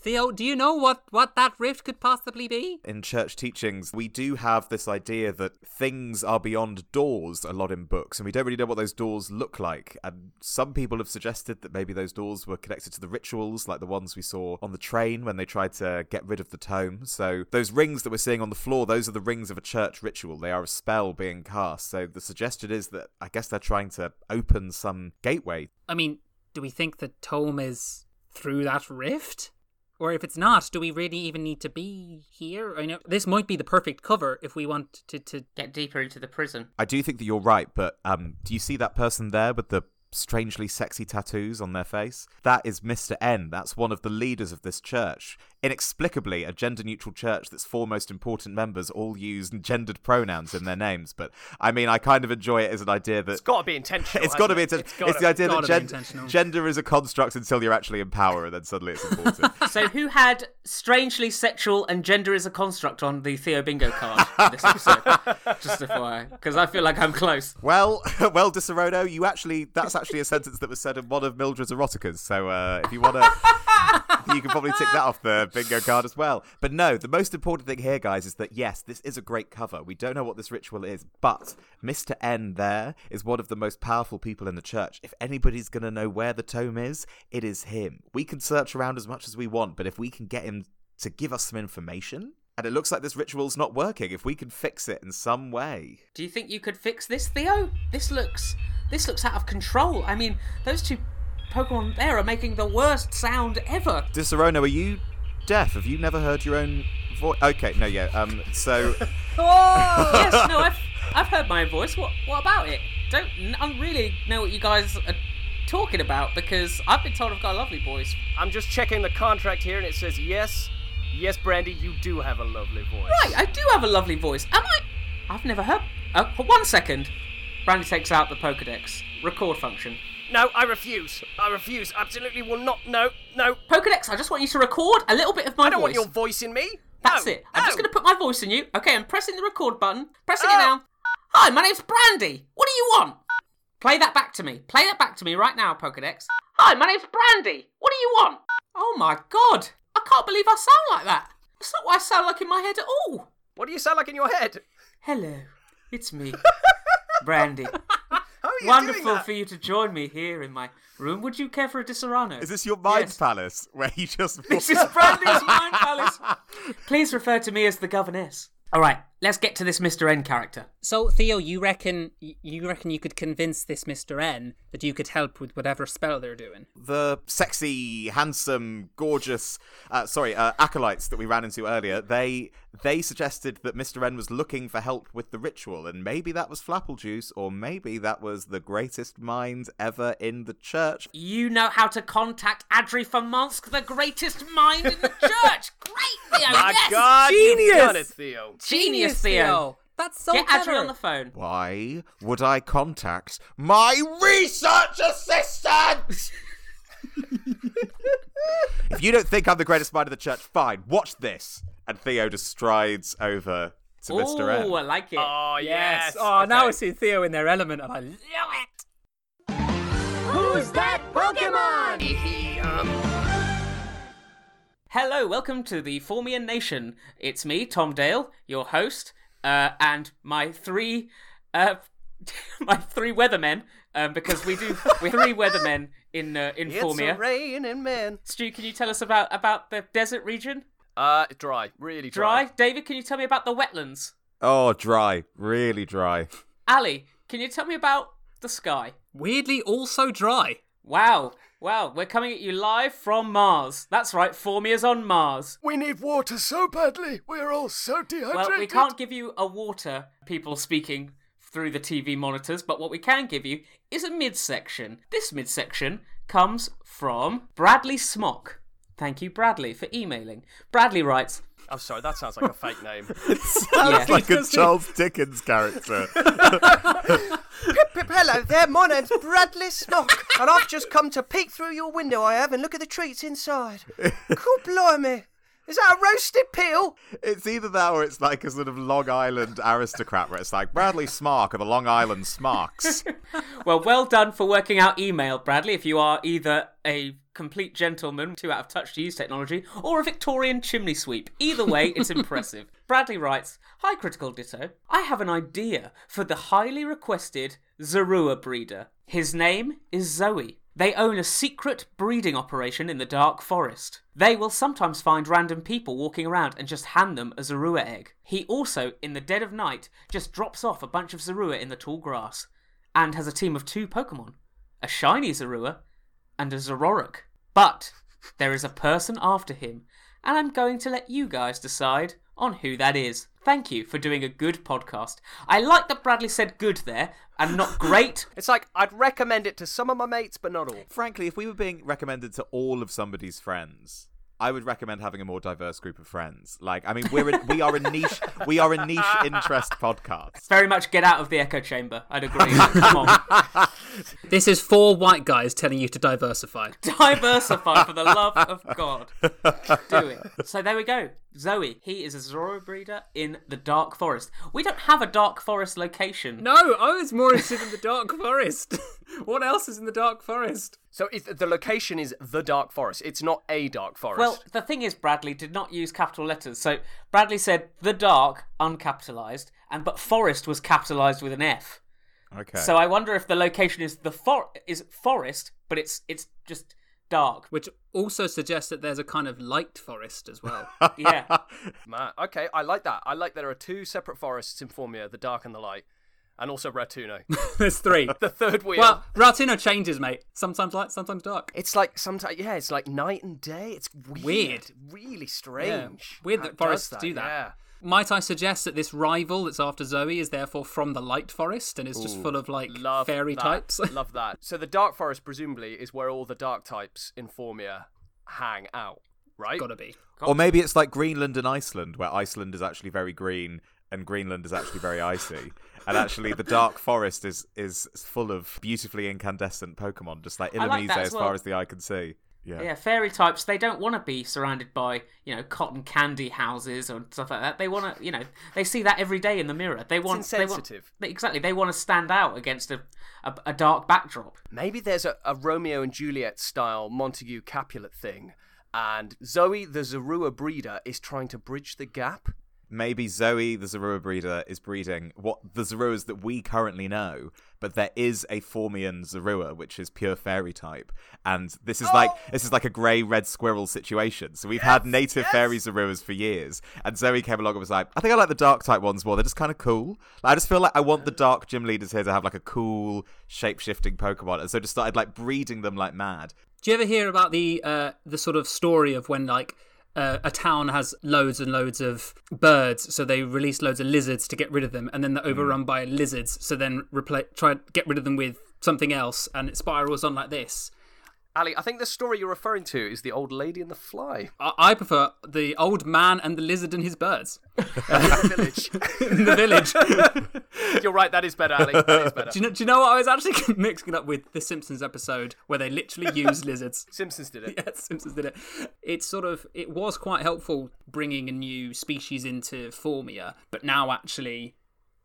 Theo, do you know what, what that rift could possibly be? In church teachings, we do have this idea that things are beyond doors a lot in books, and we don't really know what those doors look like. And some people have suggested that maybe those doors were connected to the rituals, like the ones we saw on the train when they tried to get rid of the tome. So those rings that we're seeing on the floor, those are the rings of a church ritual. They are a spell being cast. So the suggestion is that I guess they're trying to open some gateway. I mean... do we think the tome is through that rift? Or if it's not, do we really even need to be here? I know this might be the perfect cover if we want to, to... get deeper into the prison. I do think that you're right, but um, do you see that person there with the strangely sexy tattoos on their face? That is Mister N. That's one of the leaders of this church. Inexplicably, a gender-neutral church that's four most important members all use gendered pronouns in their names. But, I mean, I kind of enjoy it as an idea that... it's got to be intentional. It's got to it? be intentional. It's, gotta, it's the idea that gen- gender is a construct until you're actually in power, and then suddenly it's important. So who had strangely sexual and gender is a construct on the Theo Bingo card for this episode? Just F Y I. Because I feel like I'm close. Well, well, Disaronno, you actually... that's actually a sentence that was said in one of Mildred's eroticas. So uh, if you want to... you can probably tick that off the bingo card as well. But no, the most important thing here, guys, is that, yes, this is a great cover. We don't know what this ritual is, but Mister N there is one of the most powerful people in the church. If anybody's going to know where the tome is, it is him. We can search around as much as we want, but if we can get him to give us some information... and it looks like this ritual's not working. If we can fix it in some way... do you think you could fix this, Theo? This looks... this looks out of control. I mean, those two... Pokemon there are making the worst sound ever. Disaronno, are you deaf? Have you never heard your own voice? Okay, no, yeah. Um, so. Oh yes, no, I've I've heard my own voice. What what about it? Don't I really know what you guys are talking about? Because I've been told I've got a lovely voice. I'm just checking the contract here, and it says yes, yes, Brandy, you do have a lovely voice. Right, I do have a lovely voice. Am I? I've never heard. Oh, for one second, Brandy takes out the Pokédex record function. No, I refuse. I refuse. Absolutely will not. No, no. Pokedex, I just want you to record a little bit of my voice. I don't voice. want your voice in me. That's no, it. I'm no. just going to put my voice in you. Okay, I'm pressing the record button. Pressing oh. it now. Hi, my name's Brandy. What do you want? Play that back to me. Play that back to me right now, Pokedex. Hi, my name's Brandy. What do you want? Oh my God. I can't believe I sound like that. That's not what I sound like in my head at all. What do you sound like in your head? Hello, it's me, Brandy. Wonderful for you to join me here in my room. Would you care for a Disaronno? Is this your mind yes. palace where you just... this is Brandy's mind palace. Please refer to me as the governess. All right, let's get to this Mister N character. So, Theo, you reckon you reckon you could convince this Mister N that you could help with whatever spell they're doing? The sexy, handsome, gorgeous, uh, sorry, uh, acolytes that we ran into earlier, they they suggested that Mister N was looking for help with the ritual, and maybe that was Flapplejuice, or maybe that was the greatest mind ever in the church. You know how to contact Adri Famonsk, the greatest mind in the church! Great, Theo! My yes! God, genius! You've done it, Theo. Genius, Theo. That's so Get clever. Adri on the phone. Why would I contact my research assistant? If you don't think I'm the greatest mind of the church, fine. Watch this. And Theo just strides over to Ooh, Mister N. Oh, I like it. Oh, yes. yes. Oh, okay. Now I see Theo in their element and I love it. Who's that Pokemon? um... Hello, welcome to the Formian Nation. It's me, Tom Dale, your host, uh, and my three, uh, my three weathermen, um, because we do we're three weathermen in uh, in it's Formia. It's raining men. Stu, can you tell us about, about the desert region? Uh, dry, really dry. Dry. David, can you tell me about the wetlands? Oh, dry, really dry. Ali, can you tell me about the sky? Weirdly, also dry. Wow, wow, we're coming at you live from Mars. That's right, Formia's on Mars. We need water so badly. We're all so dehydrated. Well, we can't give you a water, people speaking through the T V monitors, but what we can give you is a midsection. This midsection comes from Bradley Smock. Thank you, Bradley, for emailing. Bradley writes... I'm sorry, that sounds like a fake name. It sounds yeah. like a Charles Dickens character. Pip, pip, hello there, my name's Bradley Smock, and I've just come to peek through your window I have and look at the treats inside. God blimey. Is that a roasted peel? It's either that or it's like a sort of Long Island aristocrat where it's like Bradley Smark or the Long Island Smarks. Well, well done for working out email, Bradley, if you are either a complete gentleman, too out of touch to use technology, or a Victorian chimney sweep. Either way, it's impressive. Bradley writes, Hi, Critical Ditto. I have an idea for the highly requested Zorua breeder. His name is Zoe. They own a secret breeding operation in the dark forest. They will sometimes find random people walking around and just hand them a Zorua egg. He also, in the dead of night, just drops off a bunch of Zorua in the tall grass and has a team of two Pokemon, a shiny Zorua and a Zororic. But there is a person after him, and I'm going to let you guys decide on who that is. Thank you for doing a good podcast. I like that Bradley said good there, and not great. It's like, I'd recommend it to some of my mates, but not all. Frankly, if we were being recommended to all of somebody's friends, I would recommend having a more diverse group of friends. Like, I mean, we're a, we are a niche, we are a niche interest podcast. Very much get out of the echo chamber. I'd agree. Come on. This is four white guys telling you to diversify. Diversify, for the love of God. Do it. So there we go. Zoe, he is a Zorua breeder in the Dark Forest. We don't have a Dark Forest location. No, I was more interested in the Dark Forest. What else is in the Dark Forest? So is the location is the Dark Forest. It's not a Dark Forest. Well, the thing is, Bradley did not use capital letters. So Bradley said the dark, uncapitalised, and but forest was capitalised with an F. Okay. So I wonder if the location is the for- is forest, but it's it's just dark, which also suggests that there's a kind of light forest as well. Yeah. Man, okay, I like that. I like that there are two separate forests in Formia, the dark and the light. And also Ratuno. There's three. The third wheel. Well, Ratuno changes, mate. Sometimes light, sometimes dark. It's like, sometimes, yeah, it's like night and day. It's weird. Weird. Really strange. Yeah. Weird that, that forests that, do that. Yeah. Might I suggest that this rival that's after Zoe is therefore from the light forest and is Ooh, just full of, like, love fairy that. types? Love that. So the dark forest, presumably, is where all the dark types in Formia hang out, right? Gotta be. Or maybe it's like Greenland and Iceland, where Iceland is actually very green and Greenland is actually very icy. And actually, the dark forest is is full of beautifully incandescent Pokemon, just like Illumise like as well. Far as the eye can see. Yeah. yeah, fairy types, they don't want to be surrounded by, you know, cotton candy houses or stuff like that. They want to, you know, they see that every day in the mirror. They want, it's insensitive. They want, exactly, they want to stand out against a, a, a dark backdrop. Maybe there's a, a Romeo and Juliet style Montague Capulet thing, and Zoe, the Zorua breeder, is trying to bridge the gap. Maybe Zoe, the Zorua breeder, is breeding what the Zoruas that we currently know, but there is a Formian Zorua, which is pure fairy type, and this is oh! like this is like a grey red squirrel situation. So we've yes, had native yes. fairy Zoruas for years, and Zoe came along and was like, "I think I like the dark type ones more. They're just kind of cool. Like, I just feel like I want the dark gym leaders here to have like a cool shape shifting Pokemon," and so just started like breeding them like mad. Do you ever hear about the uh, the sort of story of when like? Uh, a town has loads and loads of birds, so they release loads of lizards to get rid of them, and then they're overrun mm. by lizards, so then repl- try to get rid of them with something else, and it spirals on like this. Ali, I think the story you're referring to is The Old Lady and the Fly. I, I prefer The Old Man and the Lizard and His Birds. In the village. In the village. You're right, that is better, Ali. That is better. Do you know, do you know what? I was actually mixing it up with the Simpsons episode where they literally use lizards. Simpsons did it. Yes, yeah, Simpsons did it. It's sort of, it was quite helpful bringing a new species into Formia, but now actually...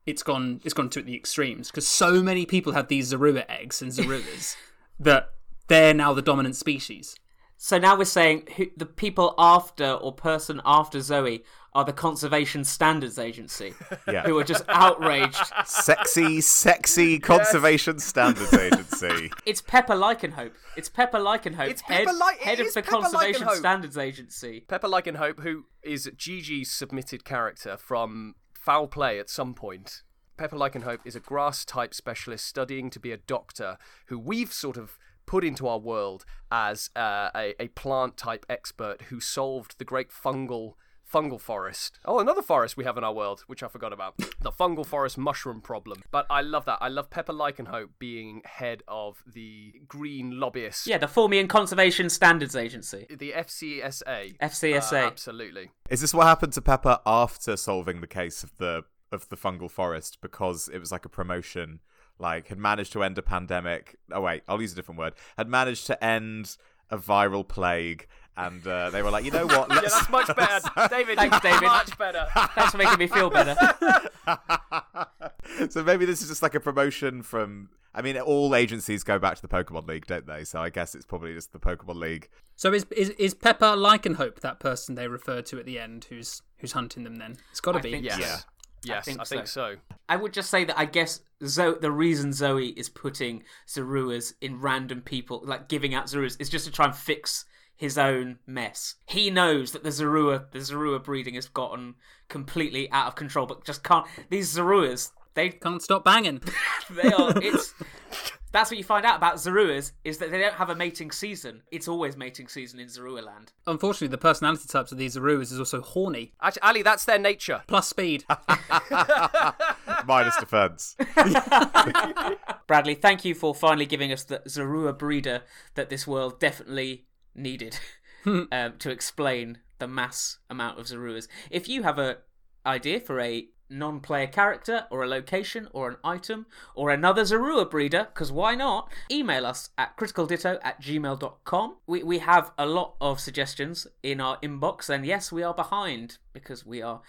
It's gone, it's gone to the extremes, because so many people have these Zorua eggs and Zoruas that... They're now the dominant species. So now we're saying who, the people after or person after Zoe are the Conservation Standards Agency, yeah. who are just outraged. Sexy, sexy yes. Conservation Standards Agency. It's Pepper Lycanhope. It's Pepper Lycanhope, it's head, Pepper Li- head of the Pepper Conservation Lycanhope. Standards Agency. Pepper Lycanhope, who is Gigi's submitted character from Foul Play at some point. Pepper Lycanhope is a grass-type specialist studying to be a doctor who we've sort of... put into our world as uh, a, a plant-type expert who solved the great fungal fungal forest. Oh, another forest we have in our world, which I forgot about. The fungal forest mushroom problem. But I love that. I love Pepper Lycanhope being head of the Green Lobbyists. Yeah, the Formian Conservation Standards Agency. The F C S A. F C S A. Uh, absolutely. Is this what happened to Pepper after solving the case of the of the fungal forest? Because it was like a promotion, like had managed to end a pandemic. Oh, wait, I'll use a different word. Had managed to end a viral plague. And uh, they were like, you know what? Let's... Yeah, that's much better. David, thanks, David. Much better. Thanks for making me feel better. So maybe this is just like a promotion from... I mean, all agencies go back to the Pokemon League, don't they? So I guess it's probably just the Pokemon League. So is is, is Pepper Lycanhope that person they referred to at the end who's who's hunting them then? It's got to be. Think yes. Yeah. Yes, I think, I think so. so. I would just say that I guess Zo- the reason Zoe is putting Zoruas in random people, like giving out Zoruas, is just to try and fix... his own mess. He knows that the Zorua, the Zorua breeding has gotten completely out of control, but just can't. These Zoruas, they can't stop banging. They are. It's that's what you find out about Zoruas is that they don't have a mating season. It's always mating season in Zorua land. Unfortunately, the personality types of these Zoruas is also horny. Actually, Ali, that's their nature. Plus speed. Minus defense. Bradley, thank you for finally giving us the Zorua breeder that this world definitely needed um, to explain the mass amount of Zoruas. If you have a idea for a non-player character or a location or an item or another Zorua breeder, because why not, email us at criticalditto at gmail dot com. We, we have a lot of suggestions in our inbox, and yes, we are behind because we are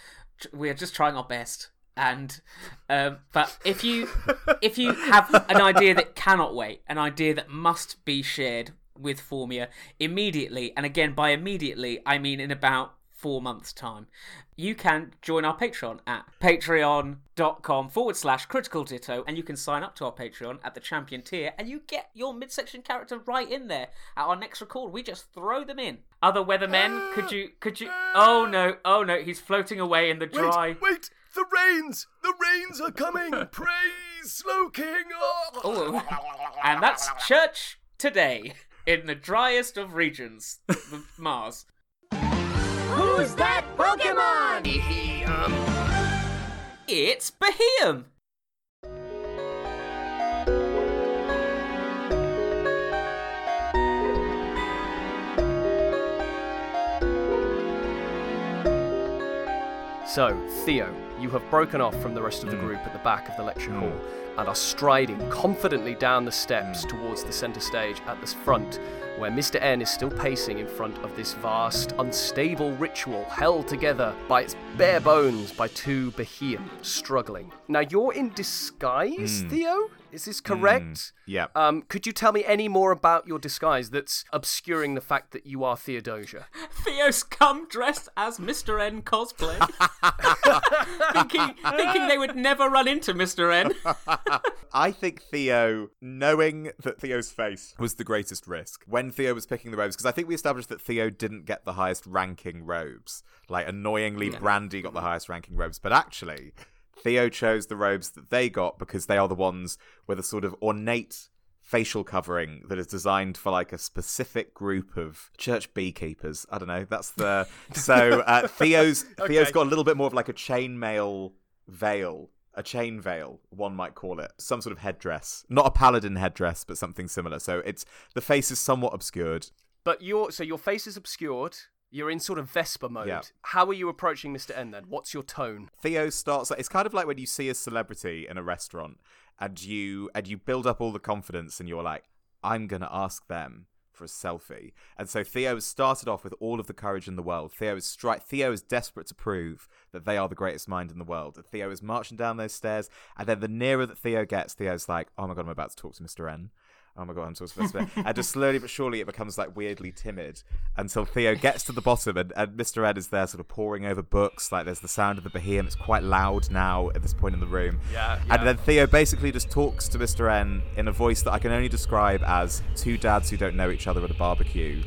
we are just trying our best. And um, but if you if you have an idea that cannot wait, an idea that must be shared with Formia immediately, and again by immediately I mean in about four months time, you can join our Patreon at patreon dot com forward slash critical ditto, and you can sign up to our Patreon at the champion tier and you get your midsection character right in there at our next record. We just throw them in. Other weathermen, could you could you oh no oh no he's floating away in the dry. Wait, wait. The rains! The rains are coming! Praise Slowking! Oh. Oh, and that's Church Today, in the driest of regions, Mars. Who's that Pokemon? Behem. It's Behem. So, Theo, you have broken off from the rest of the group at the back of the lecture hall and are striding confidently down the steps towards the centre stage at the front, where Mister N is still pacing in front of this vast, unstable ritual held together by its bare bones by two Behem struggling. Now, you're in disguise, mm. Theo? Is this correct? Mm. Yeah. Um, could you tell me any more about your disguise that's obscuring the fact that you are Theodosia? Theo's come dressed as Mister N cosplay. thinking, thinking they would never run into Mister N. I think Theo, knowing that Theo's face was the greatest risk when Theo was picking the robes, because I think we established that Theo didn't get the highest ranking robes. Like, annoyingly, yeah. Brandy got the highest ranking robes, but actually... Theo chose the robes that they got because they are the ones with a sort of ornate facial covering that is designed for like a specific group of church beekeepers. I don't know. That's the so uh, Theo's okay. Theo's got a little bit more of like a chainmail veil, a chain veil, one might call it, some sort of headdress, not a paladin headdress, but something similar. So it's the face is somewhat obscured. But your so your face is obscured. You're in sort of Vespa mode. Yeah. How are you approaching Mister N then? What's your tone? Theo starts... It's kind of like when you see a celebrity in a restaurant and you and you build up all the confidence and you're like, I'm going to ask them for a selfie. And so Theo has started off with all of the courage in the world. Theo is stri- Theo is desperate to prove that they are the greatest mind in the world. Theo is marching down those stairs, and then the nearer that Theo gets, Theo's like, oh my God, I'm about to talk to Mister N. Oh my God, I'm so supposed to. And just slowly but surely it becomes like weirdly timid until Theo gets to the bottom and, and Mister Ed is there sort of poring over books. Like there's the sound of the Behem. It's quite loud now at this point in the room. Yeah, yeah. And then Theo basically just talks to Mister N in a voice that I can only describe as two dads who don't know each other at a barbecue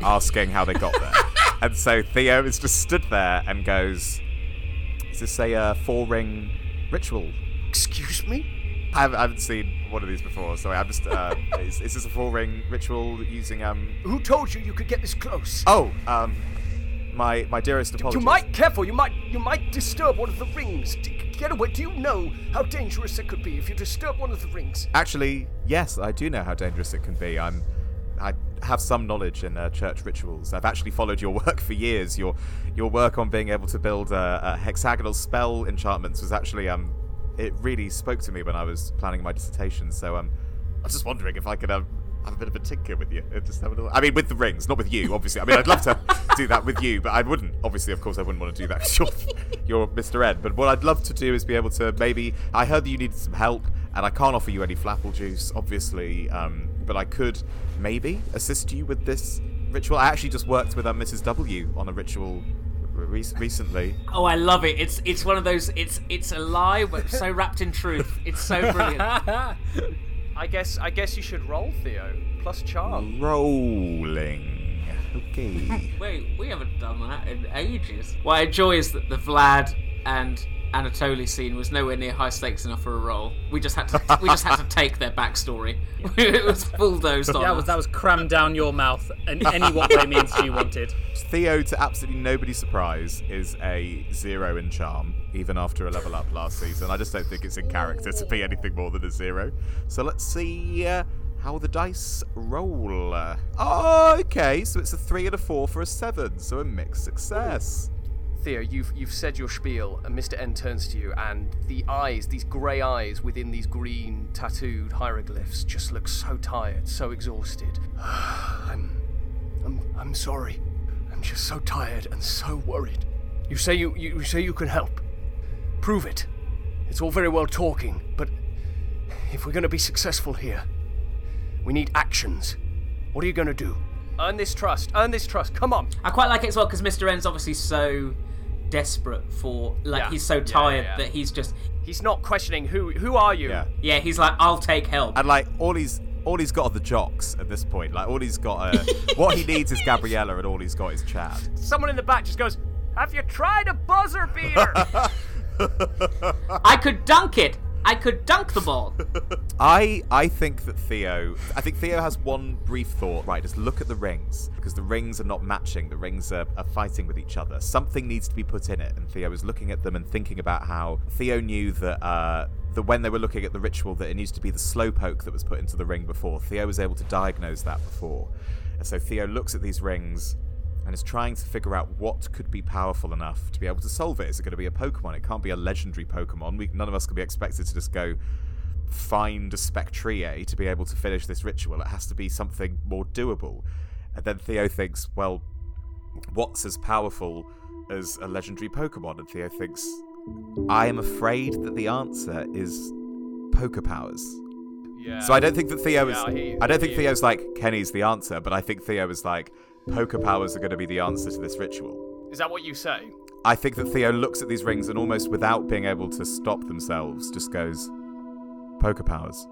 asking how they got there. And so Theo is just stood there and goes, is this a uh, four ring ritual? Excuse me? I haven't, I haven't seen one of these before, so I'm just. Uh, is, is this a full ring ritual using um? Who told you you could get this close? Oh, um, my my dearest apologies. You might careful. You might you might disturb one of the rings. Get away. Do you know how dangerous it could be if you disturb one of the rings? Actually, yes, I do know how dangerous it can be. I'm. I have some knowledge in uh, church rituals. I've actually followed your work for years. Your your work on being able to build uh, uh, hexagonal spell enchantments was actually um. It really spoke to me when I was planning my dissertation, so um, I was just wondering if I could um, have a bit of a tinker with you. Just have a little... I mean, with the rings, not with you, obviously. I mean, I'd love to do that with you, but I wouldn't. Obviously, of course, I wouldn't want to do that because you're, you're Mister Ed. But what I'd love to do is be able to maybe... I heard that you needed some help, and I can't offer you any flapple juice, obviously, um, but I could maybe assist you with this ritual. I actually just worked with um, Missus W on a ritual... recently. Oh, I love it. It's it's one of those, it's it's a lie but so wrapped in truth. It's so brilliant. I guess I guess you should roll, Theo. Plus charm. Rolling. Okay. Wait, we haven't done that in ages. What I enjoy is that the Vlad and Anatoly scene was nowhere near high stakes enough for a roll. We just had to we just had to take their backstory. It was bulldozed on. That was that was crammed down your mouth and any what way means you wanted. Theo, to absolutely nobody's surprise, is a zero in charm, even after a level up last season. I just don't think it's in character to be anything more than a zero. So let's see uh, how the dice roll. Oh, okay. So it's a three and a four for a seven. So a mixed success. Ooh. Theo, you've you've said your spiel, and Mister N turns to you, and the eyes, these grey eyes within these green tattooed hieroglyphs, just look so tired, so exhausted. I'm, I'm, I'm sorry. I'm just so tired and so worried. You say you, you, you say you can help. Prove it. It's all very well talking, but if we're going to be successful here, we need actions. What are you going to do? Earn this trust. Earn this trust. Come on. I quite like it as well because Mister N's obviously so desperate for, like, yeah. he's so tired yeah, yeah. that he's just... He's not questioning who who are you? Yeah. yeah, he's like, I'll take help. And, like, all he's all he's got are the jocks at this point. Like, all he's got are... what he needs is Gabriella and all he's got is Chad. Someone in the back just goes, have you tried a buzzer beer? I could dunk it. I could dunk the ball. I I think that Theo... I think Theo has one brief thought. Right, just look at the rings. Because the rings are not matching. The rings are, are fighting with each other. Something needs to be put in it. And Theo is looking at them and thinking about how... Theo knew that... Uh, that when they were looking at the ritual, that it needs to be the slowpoke that was put into the ring before. Theo was able to diagnose that before. And so Theo looks at these rings... and is trying to figure out what could be powerful enough to be able to solve it. Is it going to be a Pokemon? It can't be a legendary Pokemon. We, none of us can be expected to just go find a Spectrier to be able to finish this ritual. It has to be something more doable. And then Theo thinks, well, what's as powerful as a legendary Pokemon? And Theo thinks, I am afraid that the answer is Poke Powers. Yeah. So I don't think that Theo is... Yeah, I, I don't think Theo's like, Kenny's the answer, but I think Theo is like... Poker powers are going to be the answer to this ritual. Is that what you say? I think that Theo looks at these rings and almost without being able to stop themselves just goes, poker powers.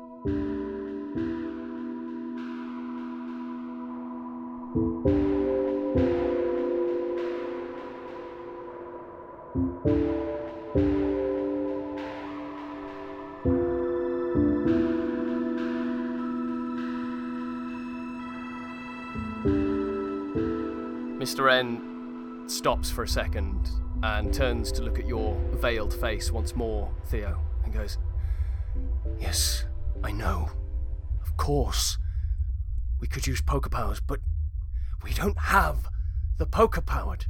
Mister N stops for a second and turns to look at your veiled face once more, Theo, and goes, yes, I know. Of course, we could use poker powers, but we don't have the poker powered.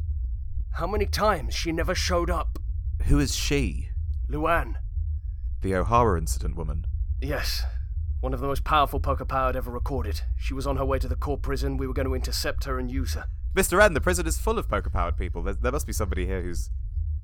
How many times she never showed up? Who is she? Luann. The O'Hara incident woman. Yes. One of the most powerful poker powered ever recorded. She was on her way to the core prison. We were going to intercept her and use her. Mister N, the prison is full of poker-powered people. There, there must be somebody here who's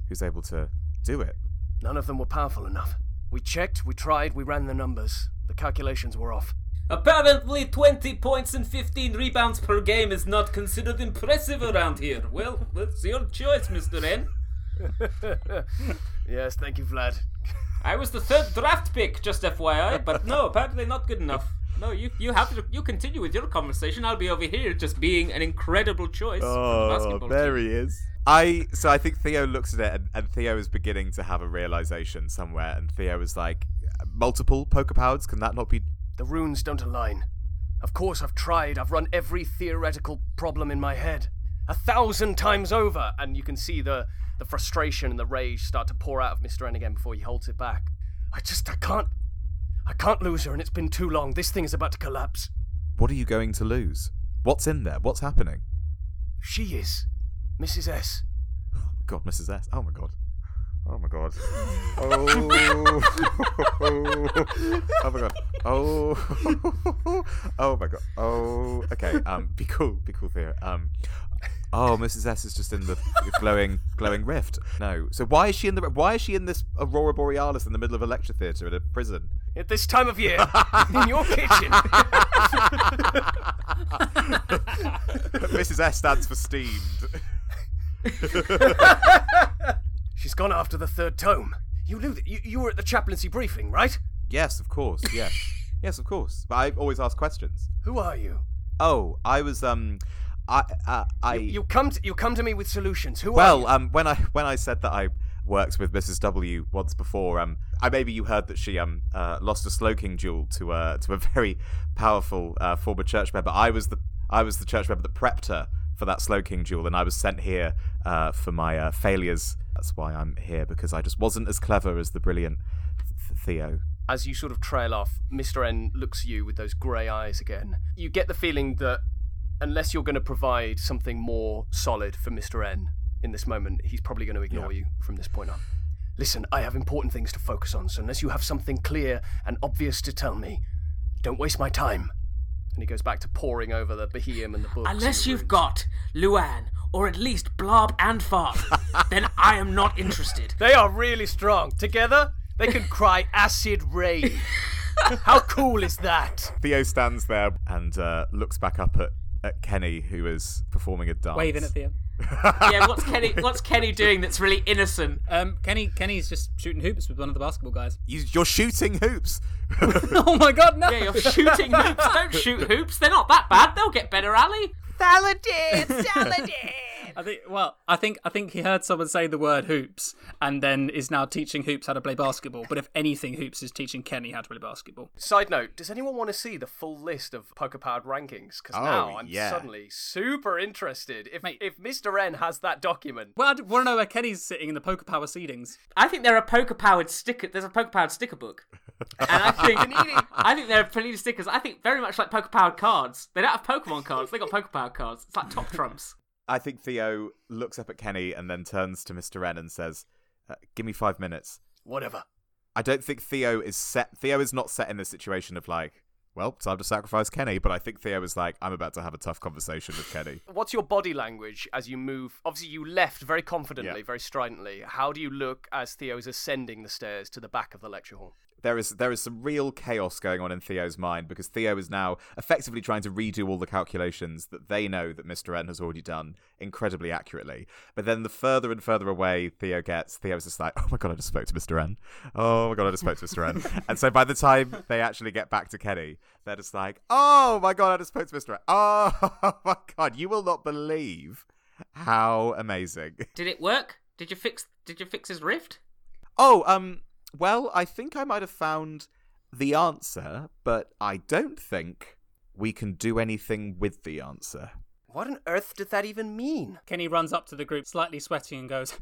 who's able to do it. None of them were powerful enough. We checked, we tried, we ran the numbers. The calculations were off. Apparently twenty points and fifteen rebounds per game is not considered impressive around here. Well, that's your choice, Mister N. Yes, thank you, Vlad. I was the third draft pick, just F Y I, but no, apparently not good enough. No, you you have to you continue with your conversation. I'll be over here just being an incredible choice. Oh, for the basketball there team. He is. I so I think Theo looks at it, and, and Theo is beginning to have a realization somewhere, and Theo is like, multiple poker powers? Can that not be... The runes don't align. Of course I've tried. I've run every theoretical problem in my head. A thousand times over! And you can see the, the frustration and the rage start to pour out of Mister N again before he holds it back. I just, I can't... I can't lose her, and it's been too long. This thing is about to collapse. What are you going to lose? What's in there? What's happening? She is... Missus S. Oh my god, Missus S. Oh my god. Oh my god. Oh. Oh my god. Oh. Oh my god. Oh. Okay. Um. Be cool. Be cool, Theo. Um. Oh, Missus S is just in the glowing, glowing rift. No. So why is she in the? Why is she in this aurora borealis in the middle of a lecture theatre at a prison? At this time of year, in your kitchen. But Missus S stands for steamed. She's gone after the third tome. You knew that. You, you were at the chaplaincy briefing, right? Yes, of course. Yes, yes, of course. But I always ask questions. Who are you? Oh, I was um, I uh, I. You, you come to you come to me with solutions. Who well, are you? Well, um, when I when I said that I worked with Missus W once before, um, I maybe you heard that she um uh, lost a Slowking duel to uh to a very powerful uh, former church member. I was the I was the church member that prepped her for that Slowking duel, and I was sent here uh, for my uh, failures. That's why I'm here, because I just wasn't as clever as the brilliant th- Theo. As you sort of trail off, Mister N looks at you with those grey eyes again. You get the feeling that unless you're going to provide something more solid for Mister N in this moment, he's probably going to ignore yeah. you from this point on. Listen, I have important things to focus on, so unless you have something clear and obvious to tell me, don't waste my time. And he goes back to poring over the Behem and the books. Unless the you've runes. Got Luann, or at least Blob and Fart, then I am not interested. They are really strong. Together, they can cry acid rain. How cool is that? Theo stands there and uh, looks back up at, at Kenny, who is performing a dance. Waving at Theo. Yeah, what's Kenny What's Kenny doing that's really innocent? Um, Kenny Kenny's just shooting hoops with one of the basketball guys. You, you're shooting hoops? Oh my god, no. Yeah, you're shooting hoops. Don't shoot hoops. They're not that bad. They'll get better, Ali. Saladin! Saladin! I think, well, I think I think he heard someone say the word hoops and then is now teaching Hoops how to play basketball. But if anything, Hoops is teaching Kenny how to play basketball. Side note, does anyone want to see the full list of poker-powered rankings? Because oh, now I'm yeah. suddenly super interested. If Mate, if Mister N has that document. Well, I want to know where Kenny's sitting in the poker-power seedings. I think there are poker-powered sticker. There's a poker-powered sticker book. And I think I think there are Panini stickers. I think very much like poker-powered cards. They don't have Pokemon cards. They got poker-powered cards. It's like top trumps. I think Theo looks up at Kenny and then turns to Mister N and says, uh, give me five minutes. Whatever. I don't think Theo is set. Theo is not set in the situation of like, well, time to sacrifice Kenny. But I think Theo is like, I'm about to have a tough conversation with Kenny. What's your body language as you move? Obviously, you left very confidently, yeah. very stridently. How do you look as Theo is ascending the stairs to the back of the lecture hall? There is there is some real chaos going on in Theo's mind because Theo is now effectively trying to redo all the calculations that they know that Mister N has already done incredibly accurately. But then the further and further away Theo gets, Theo is just like, oh my god, I just spoke to Mister N. Oh my god, I just spoke to Mister N. And so by the time they actually get back to Kenny, they're just like, oh my god, I just spoke to Mister N. Oh my god, you will not believe how amazing. Did it work? Did you fix? Did you fix his rift? Oh, um. Well, I think I might have found the answer, but I don't think we can do anything with the answer. What on earth did that even mean? Kenny runs up to the group, slightly sweating, and goes,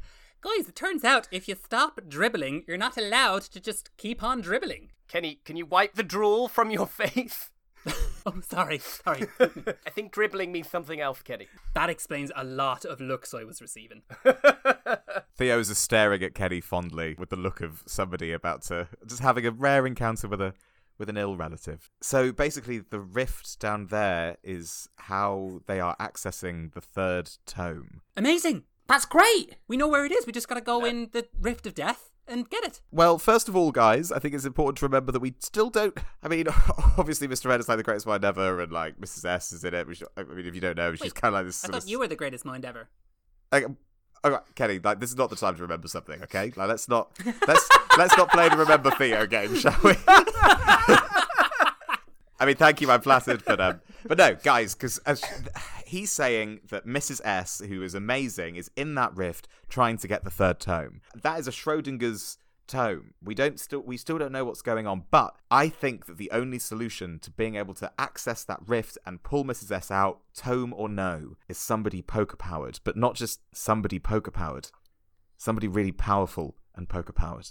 guys, it turns out if you stop dribbling, you're not allowed to just keep on dribbling. Kenny, can you wipe the drool from your face? Oh, sorry, sorry. I think dribbling means something else, Kenny. That explains a lot of looks I was receiving. Theo's is staring at Kenny fondly with the look of somebody about to... just having a rare encounter with a with an ill relative. So basically the rift down there is how they are accessing the third tome. Amazing! That's great! We know where it is, we just gotta go yeah. in the Rift of Death. And get it. Well, first of all, guys, I think it's important to remember that we still don't... I mean, obviously, Mister Ed is like the greatest mind ever, and, like, Missus S is in it. Which, I mean, if you don't know, Wait, she's kind of like this... I thought of... you were the greatest mind ever. Like, okay, Kenny, like, this is not the time to remember something, okay? Like, let's not... Let's let's not play the Remember Theo game, shall we? I mean, thank you, I'm flattered, but, um, but no, guys, because... he's saying that Missus S, who is amazing, is in that rift trying to get the third tome. That is a Schrodinger's tome. We don't still we still don't know what's going on, but I think that the only solution to being able to access that rift and pull Missus S out, tome or no, is somebody poker powered, but not just somebody poker powered. Somebody really powerful and poker powered.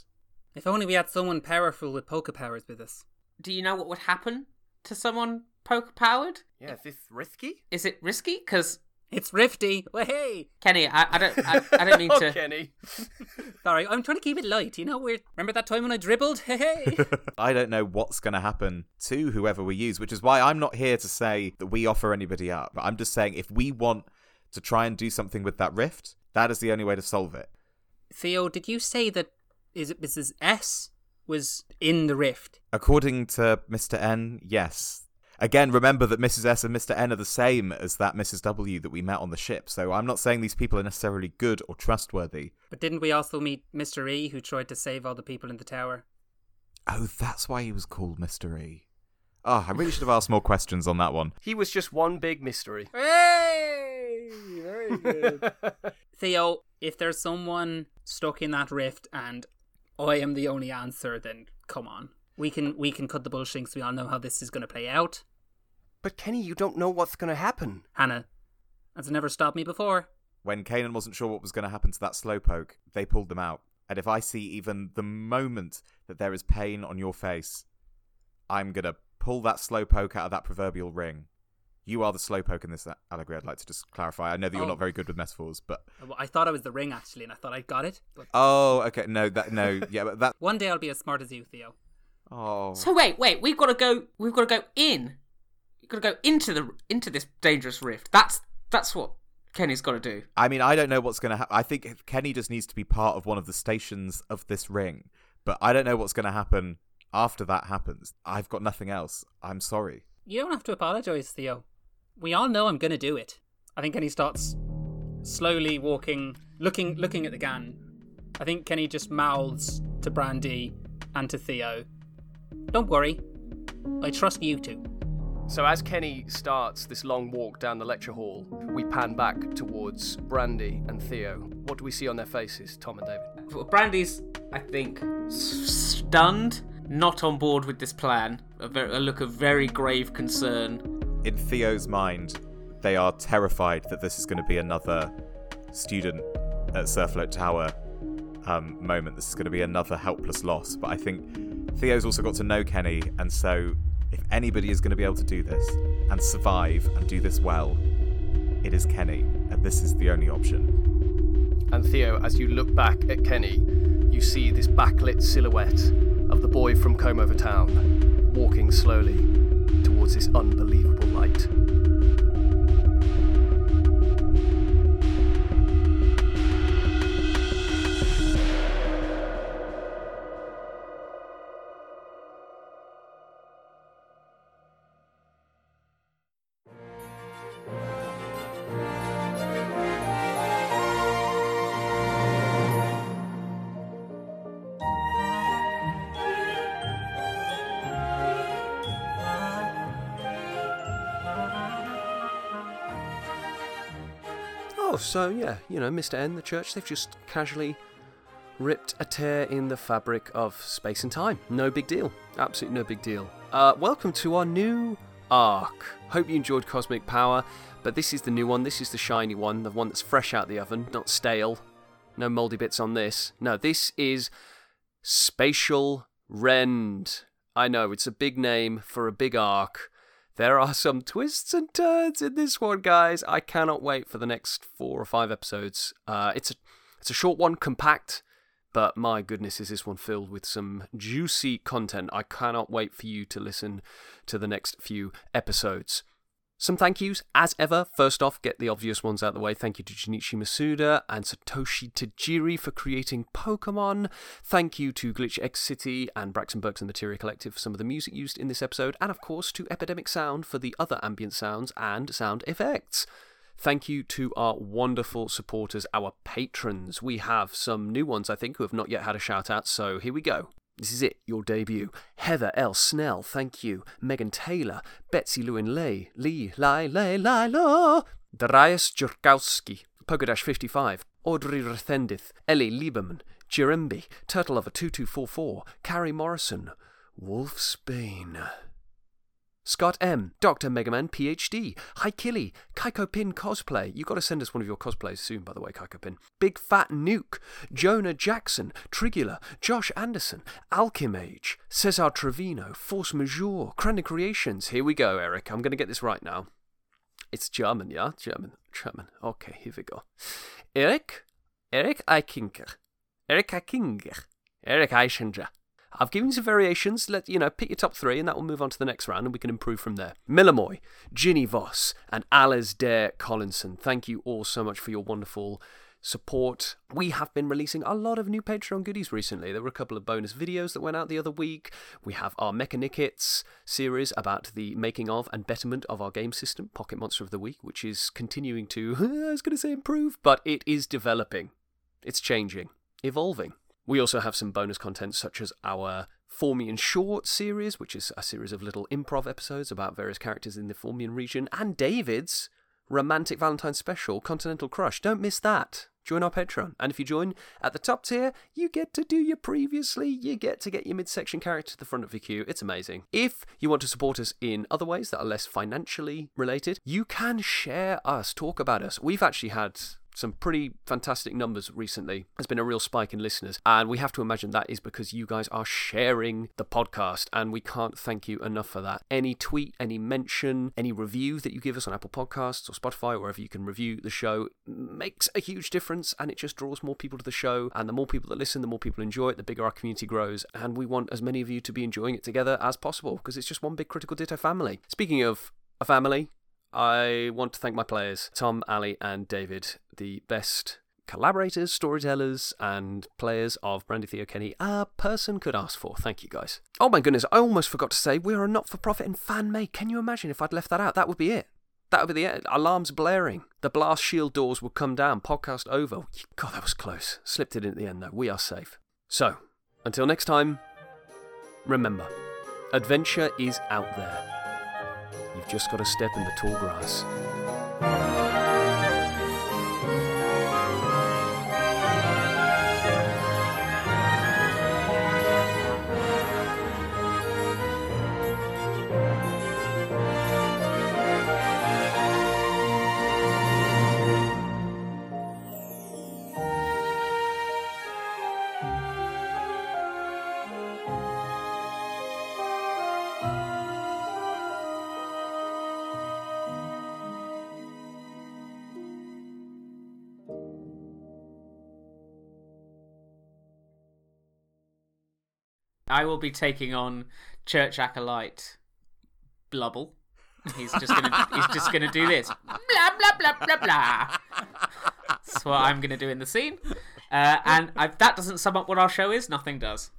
If only we had someone powerful with poker powers with us. Do you know what would happen to someone poker powered? Yeah, is this risky? Is it risky? Because it's rifty. Way, Kenny, I, I don't, I, I don't mean oh, to. Kenny, sorry, I'm trying to keep it light. You know, we remember that time when I dribbled. Hey, hey. I don't know what's going to happen to whoever we use, which is why I'm not here to say that we offer anybody up. I'm just saying if we want to try and do something with that rift, that is the only way to solve it. Theo, did you say that? Is it Missus S was in the rift? According to Mister N, yes. Again, remember that Missus S and Mister N are the same as that Missus W that we met on the ship, so I'm not saying these people are necessarily good or trustworthy. But didn't we also meet Mister E, who tried to save all the people in the tower? Oh, that's why he was called Mister E. Oh, I really should have asked more questions on that one. He was just one big mystery. Hey! Very good. Theo, if there's someone stuck in that rift and I am the only answer, then come on. We can we can cut the bullshinks. We all know how this is going to play out. But Kenny, you don't know what's going to happen. Hannah, that's never stopped me before. When Kanan wasn't sure what was going to happen to that slowpoke, they pulled them out. And if I see even the moment that there is pain on your face, I'm going to pull that slowpoke out of that proverbial ring. You are the slowpoke in this allegory, I'd like to just clarify. I know that you're oh. not very good with metaphors, but... I thought I was the ring, actually, and I thought I got it. But... Oh, okay. No, that, no. Yeah, but that... One day I'll be as smart as you, Theo. Oh. So wait, wait. We've got to go... We've got to go in. We've got to go into the into this dangerous rift. That's that's what Kenny's got to do. I mean, I don't know what's going to happen. I think Kenny just needs to be part of one of the stations of this ring. But I don't know what's going to happen after that happens. I've got nothing else. I'm sorry. You don't have to apologise, Theo. We all know I'm going to do it. I think Kenny starts slowly walking, looking looking at the gang. I think Kenny just mouths to Brandy and to Theo, "Don't worry, I trust you two." So as Kenny starts this long walk down the lecture hall, we pan back towards Brandy and Theo. What do we see on their faces, Tom and David? Well, Brandy's, I think, stunned, not on board with this plan. A, very, a look of very grave concern. In Theo's mind, they are terrified that this is going to be another student at Surfloat Tower um, moment. This is going to be another helpless loss. But I think Theo's also got to know Kenny, and so if anybody is going to be able to do this and survive and do this well, it is Kenny, and this is the only option. And Theo, as you look back at Kenny, you see this backlit silhouette of the boy from Combe-over Town walking slowly towards this unbelievable light. So, yeah, you know, Mister N, the church, they've just casually ripped a tear in the fabric of space and time. No big deal. Absolutely no big deal. Uh, welcome to our new arc. Hope you enjoyed Cosmic Power, but this is the new one. This is the shiny one, the one that's fresh out the oven, not stale. No mouldy bits on this. No, this is Spatial Rend. I know, it's a big name for a big arc. There are some twists and turns in this one, guys. I cannot wait for the next four or five episodes. Uh, it's a it's a short one, compact, but my goodness, is this one filled with some juicy content. I cannot wait for you to listen to the next few episodes. Some thank yous, as ever. First off, get the obvious ones out of the way. Thank you to Junichi Masuda and Satoshi Tajiri for creating Pokemon. Thank you to Glitch X City and Braxton Burks and Materia Collective for some of the music used in this episode. And of course to Epidemic Sound for the other ambient sounds and sound effects. Thank you to our wonderful supporters, our patrons. We have some new ones, I think, who have not yet had a shout out, so here we go. This is it, your debut. Heather L. Snell, thank you. Megan Taylor, Betsy Lewin Lay, Lee, Lai, Lay, Lai, Law, Darius Jurkowski, Pokedash fifty-five, Audrey Rethendith, Ellie Lieberman, Jirembi, Turtleover2244, Carrie Morrison, Wolfsbane, Scott M, Doctor Megaman PhD, Haikili, Kaikopin Cosplay, you got to send us one of your cosplays soon, by the way, Kaikopin, Big Fat Nuke, Jonah Jackson, Trigula, Josh Anderson, Alchemage, Cesar Trevino, Force Majeure, Crandon Creations, here we go, Eric, I'm going to get this right now. It's German, yeah? German, German. Okay, here we go. Eric, Eric Eichinger, Eric Eichinger, Eric Eichinger. I've given you some variations. Let you know, pick your top three, and that will move on to the next round, and we can improve from there. Millamoy, Ginny Voss, and Alasdair Collinson. Thank you all so much for your wonderful support. We have been releasing a lot of new Patreon goodies recently. There were a couple of bonus videos that went out the other week. We have our Mechanikits series about the making of and betterment of our game system, Pocket Monster of the Week, which is continuing to, I was going to say improve, but it is developing. It's changing, evolving. We also have some bonus content such as our Formian Short series, which is a series of little improv episodes about various characters in the Formian region, and David's Romantic Valentine Special, Continental Crush. Don't miss that. Join our Patreon. And if you join at the top tier, you get to do your previously. You get to get your midsection character to the front of your queue. It's amazing. If you want to support us in other ways that are less financially related, you can share us, talk about us. We've actually had some pretty fantastic numbers recently. There's been a real spike in listeners. And we have to imagine that is because you guys are sharing the podcast. And we can't thank you enough for that. Any tweet, any mention, any review that you give us on Apple Podcasts or Spotify, wherever you can review the show, makes a huge difference. And it just draws more people to the show. And the more people that listen, the more people enjoy it, the bigger our community grows. And we want as many of you to be enjoying it together as possible, because it's just one big Critical Ditto family. Speaking of a family, I want to thank my players, Tom, Ali, and David, the best collaborators, storytellers, and players of Brandy, Theo, Kenny a person could ask for. Thank you, guys. Oh my goodness, I almost forgot to say we are a not-for-profit and fan-made. Can you imagine if I'd left that out? That would be it. That would be the alarms blaring. The blast shield doors would come down. Podcast over. God, that was close. Slipped it in at the end, though. We are safe. So, until next time, remember, adventure is out there. You've just got to step in the tall grass. I will be taking on Church Acolyte Blubble. He's just gonna he's just gonna do this. Blah blah blah blah blah. That's what I'm gonna do in the scene. Uh, and I, that doesn't sum up what our show is. Nothing does.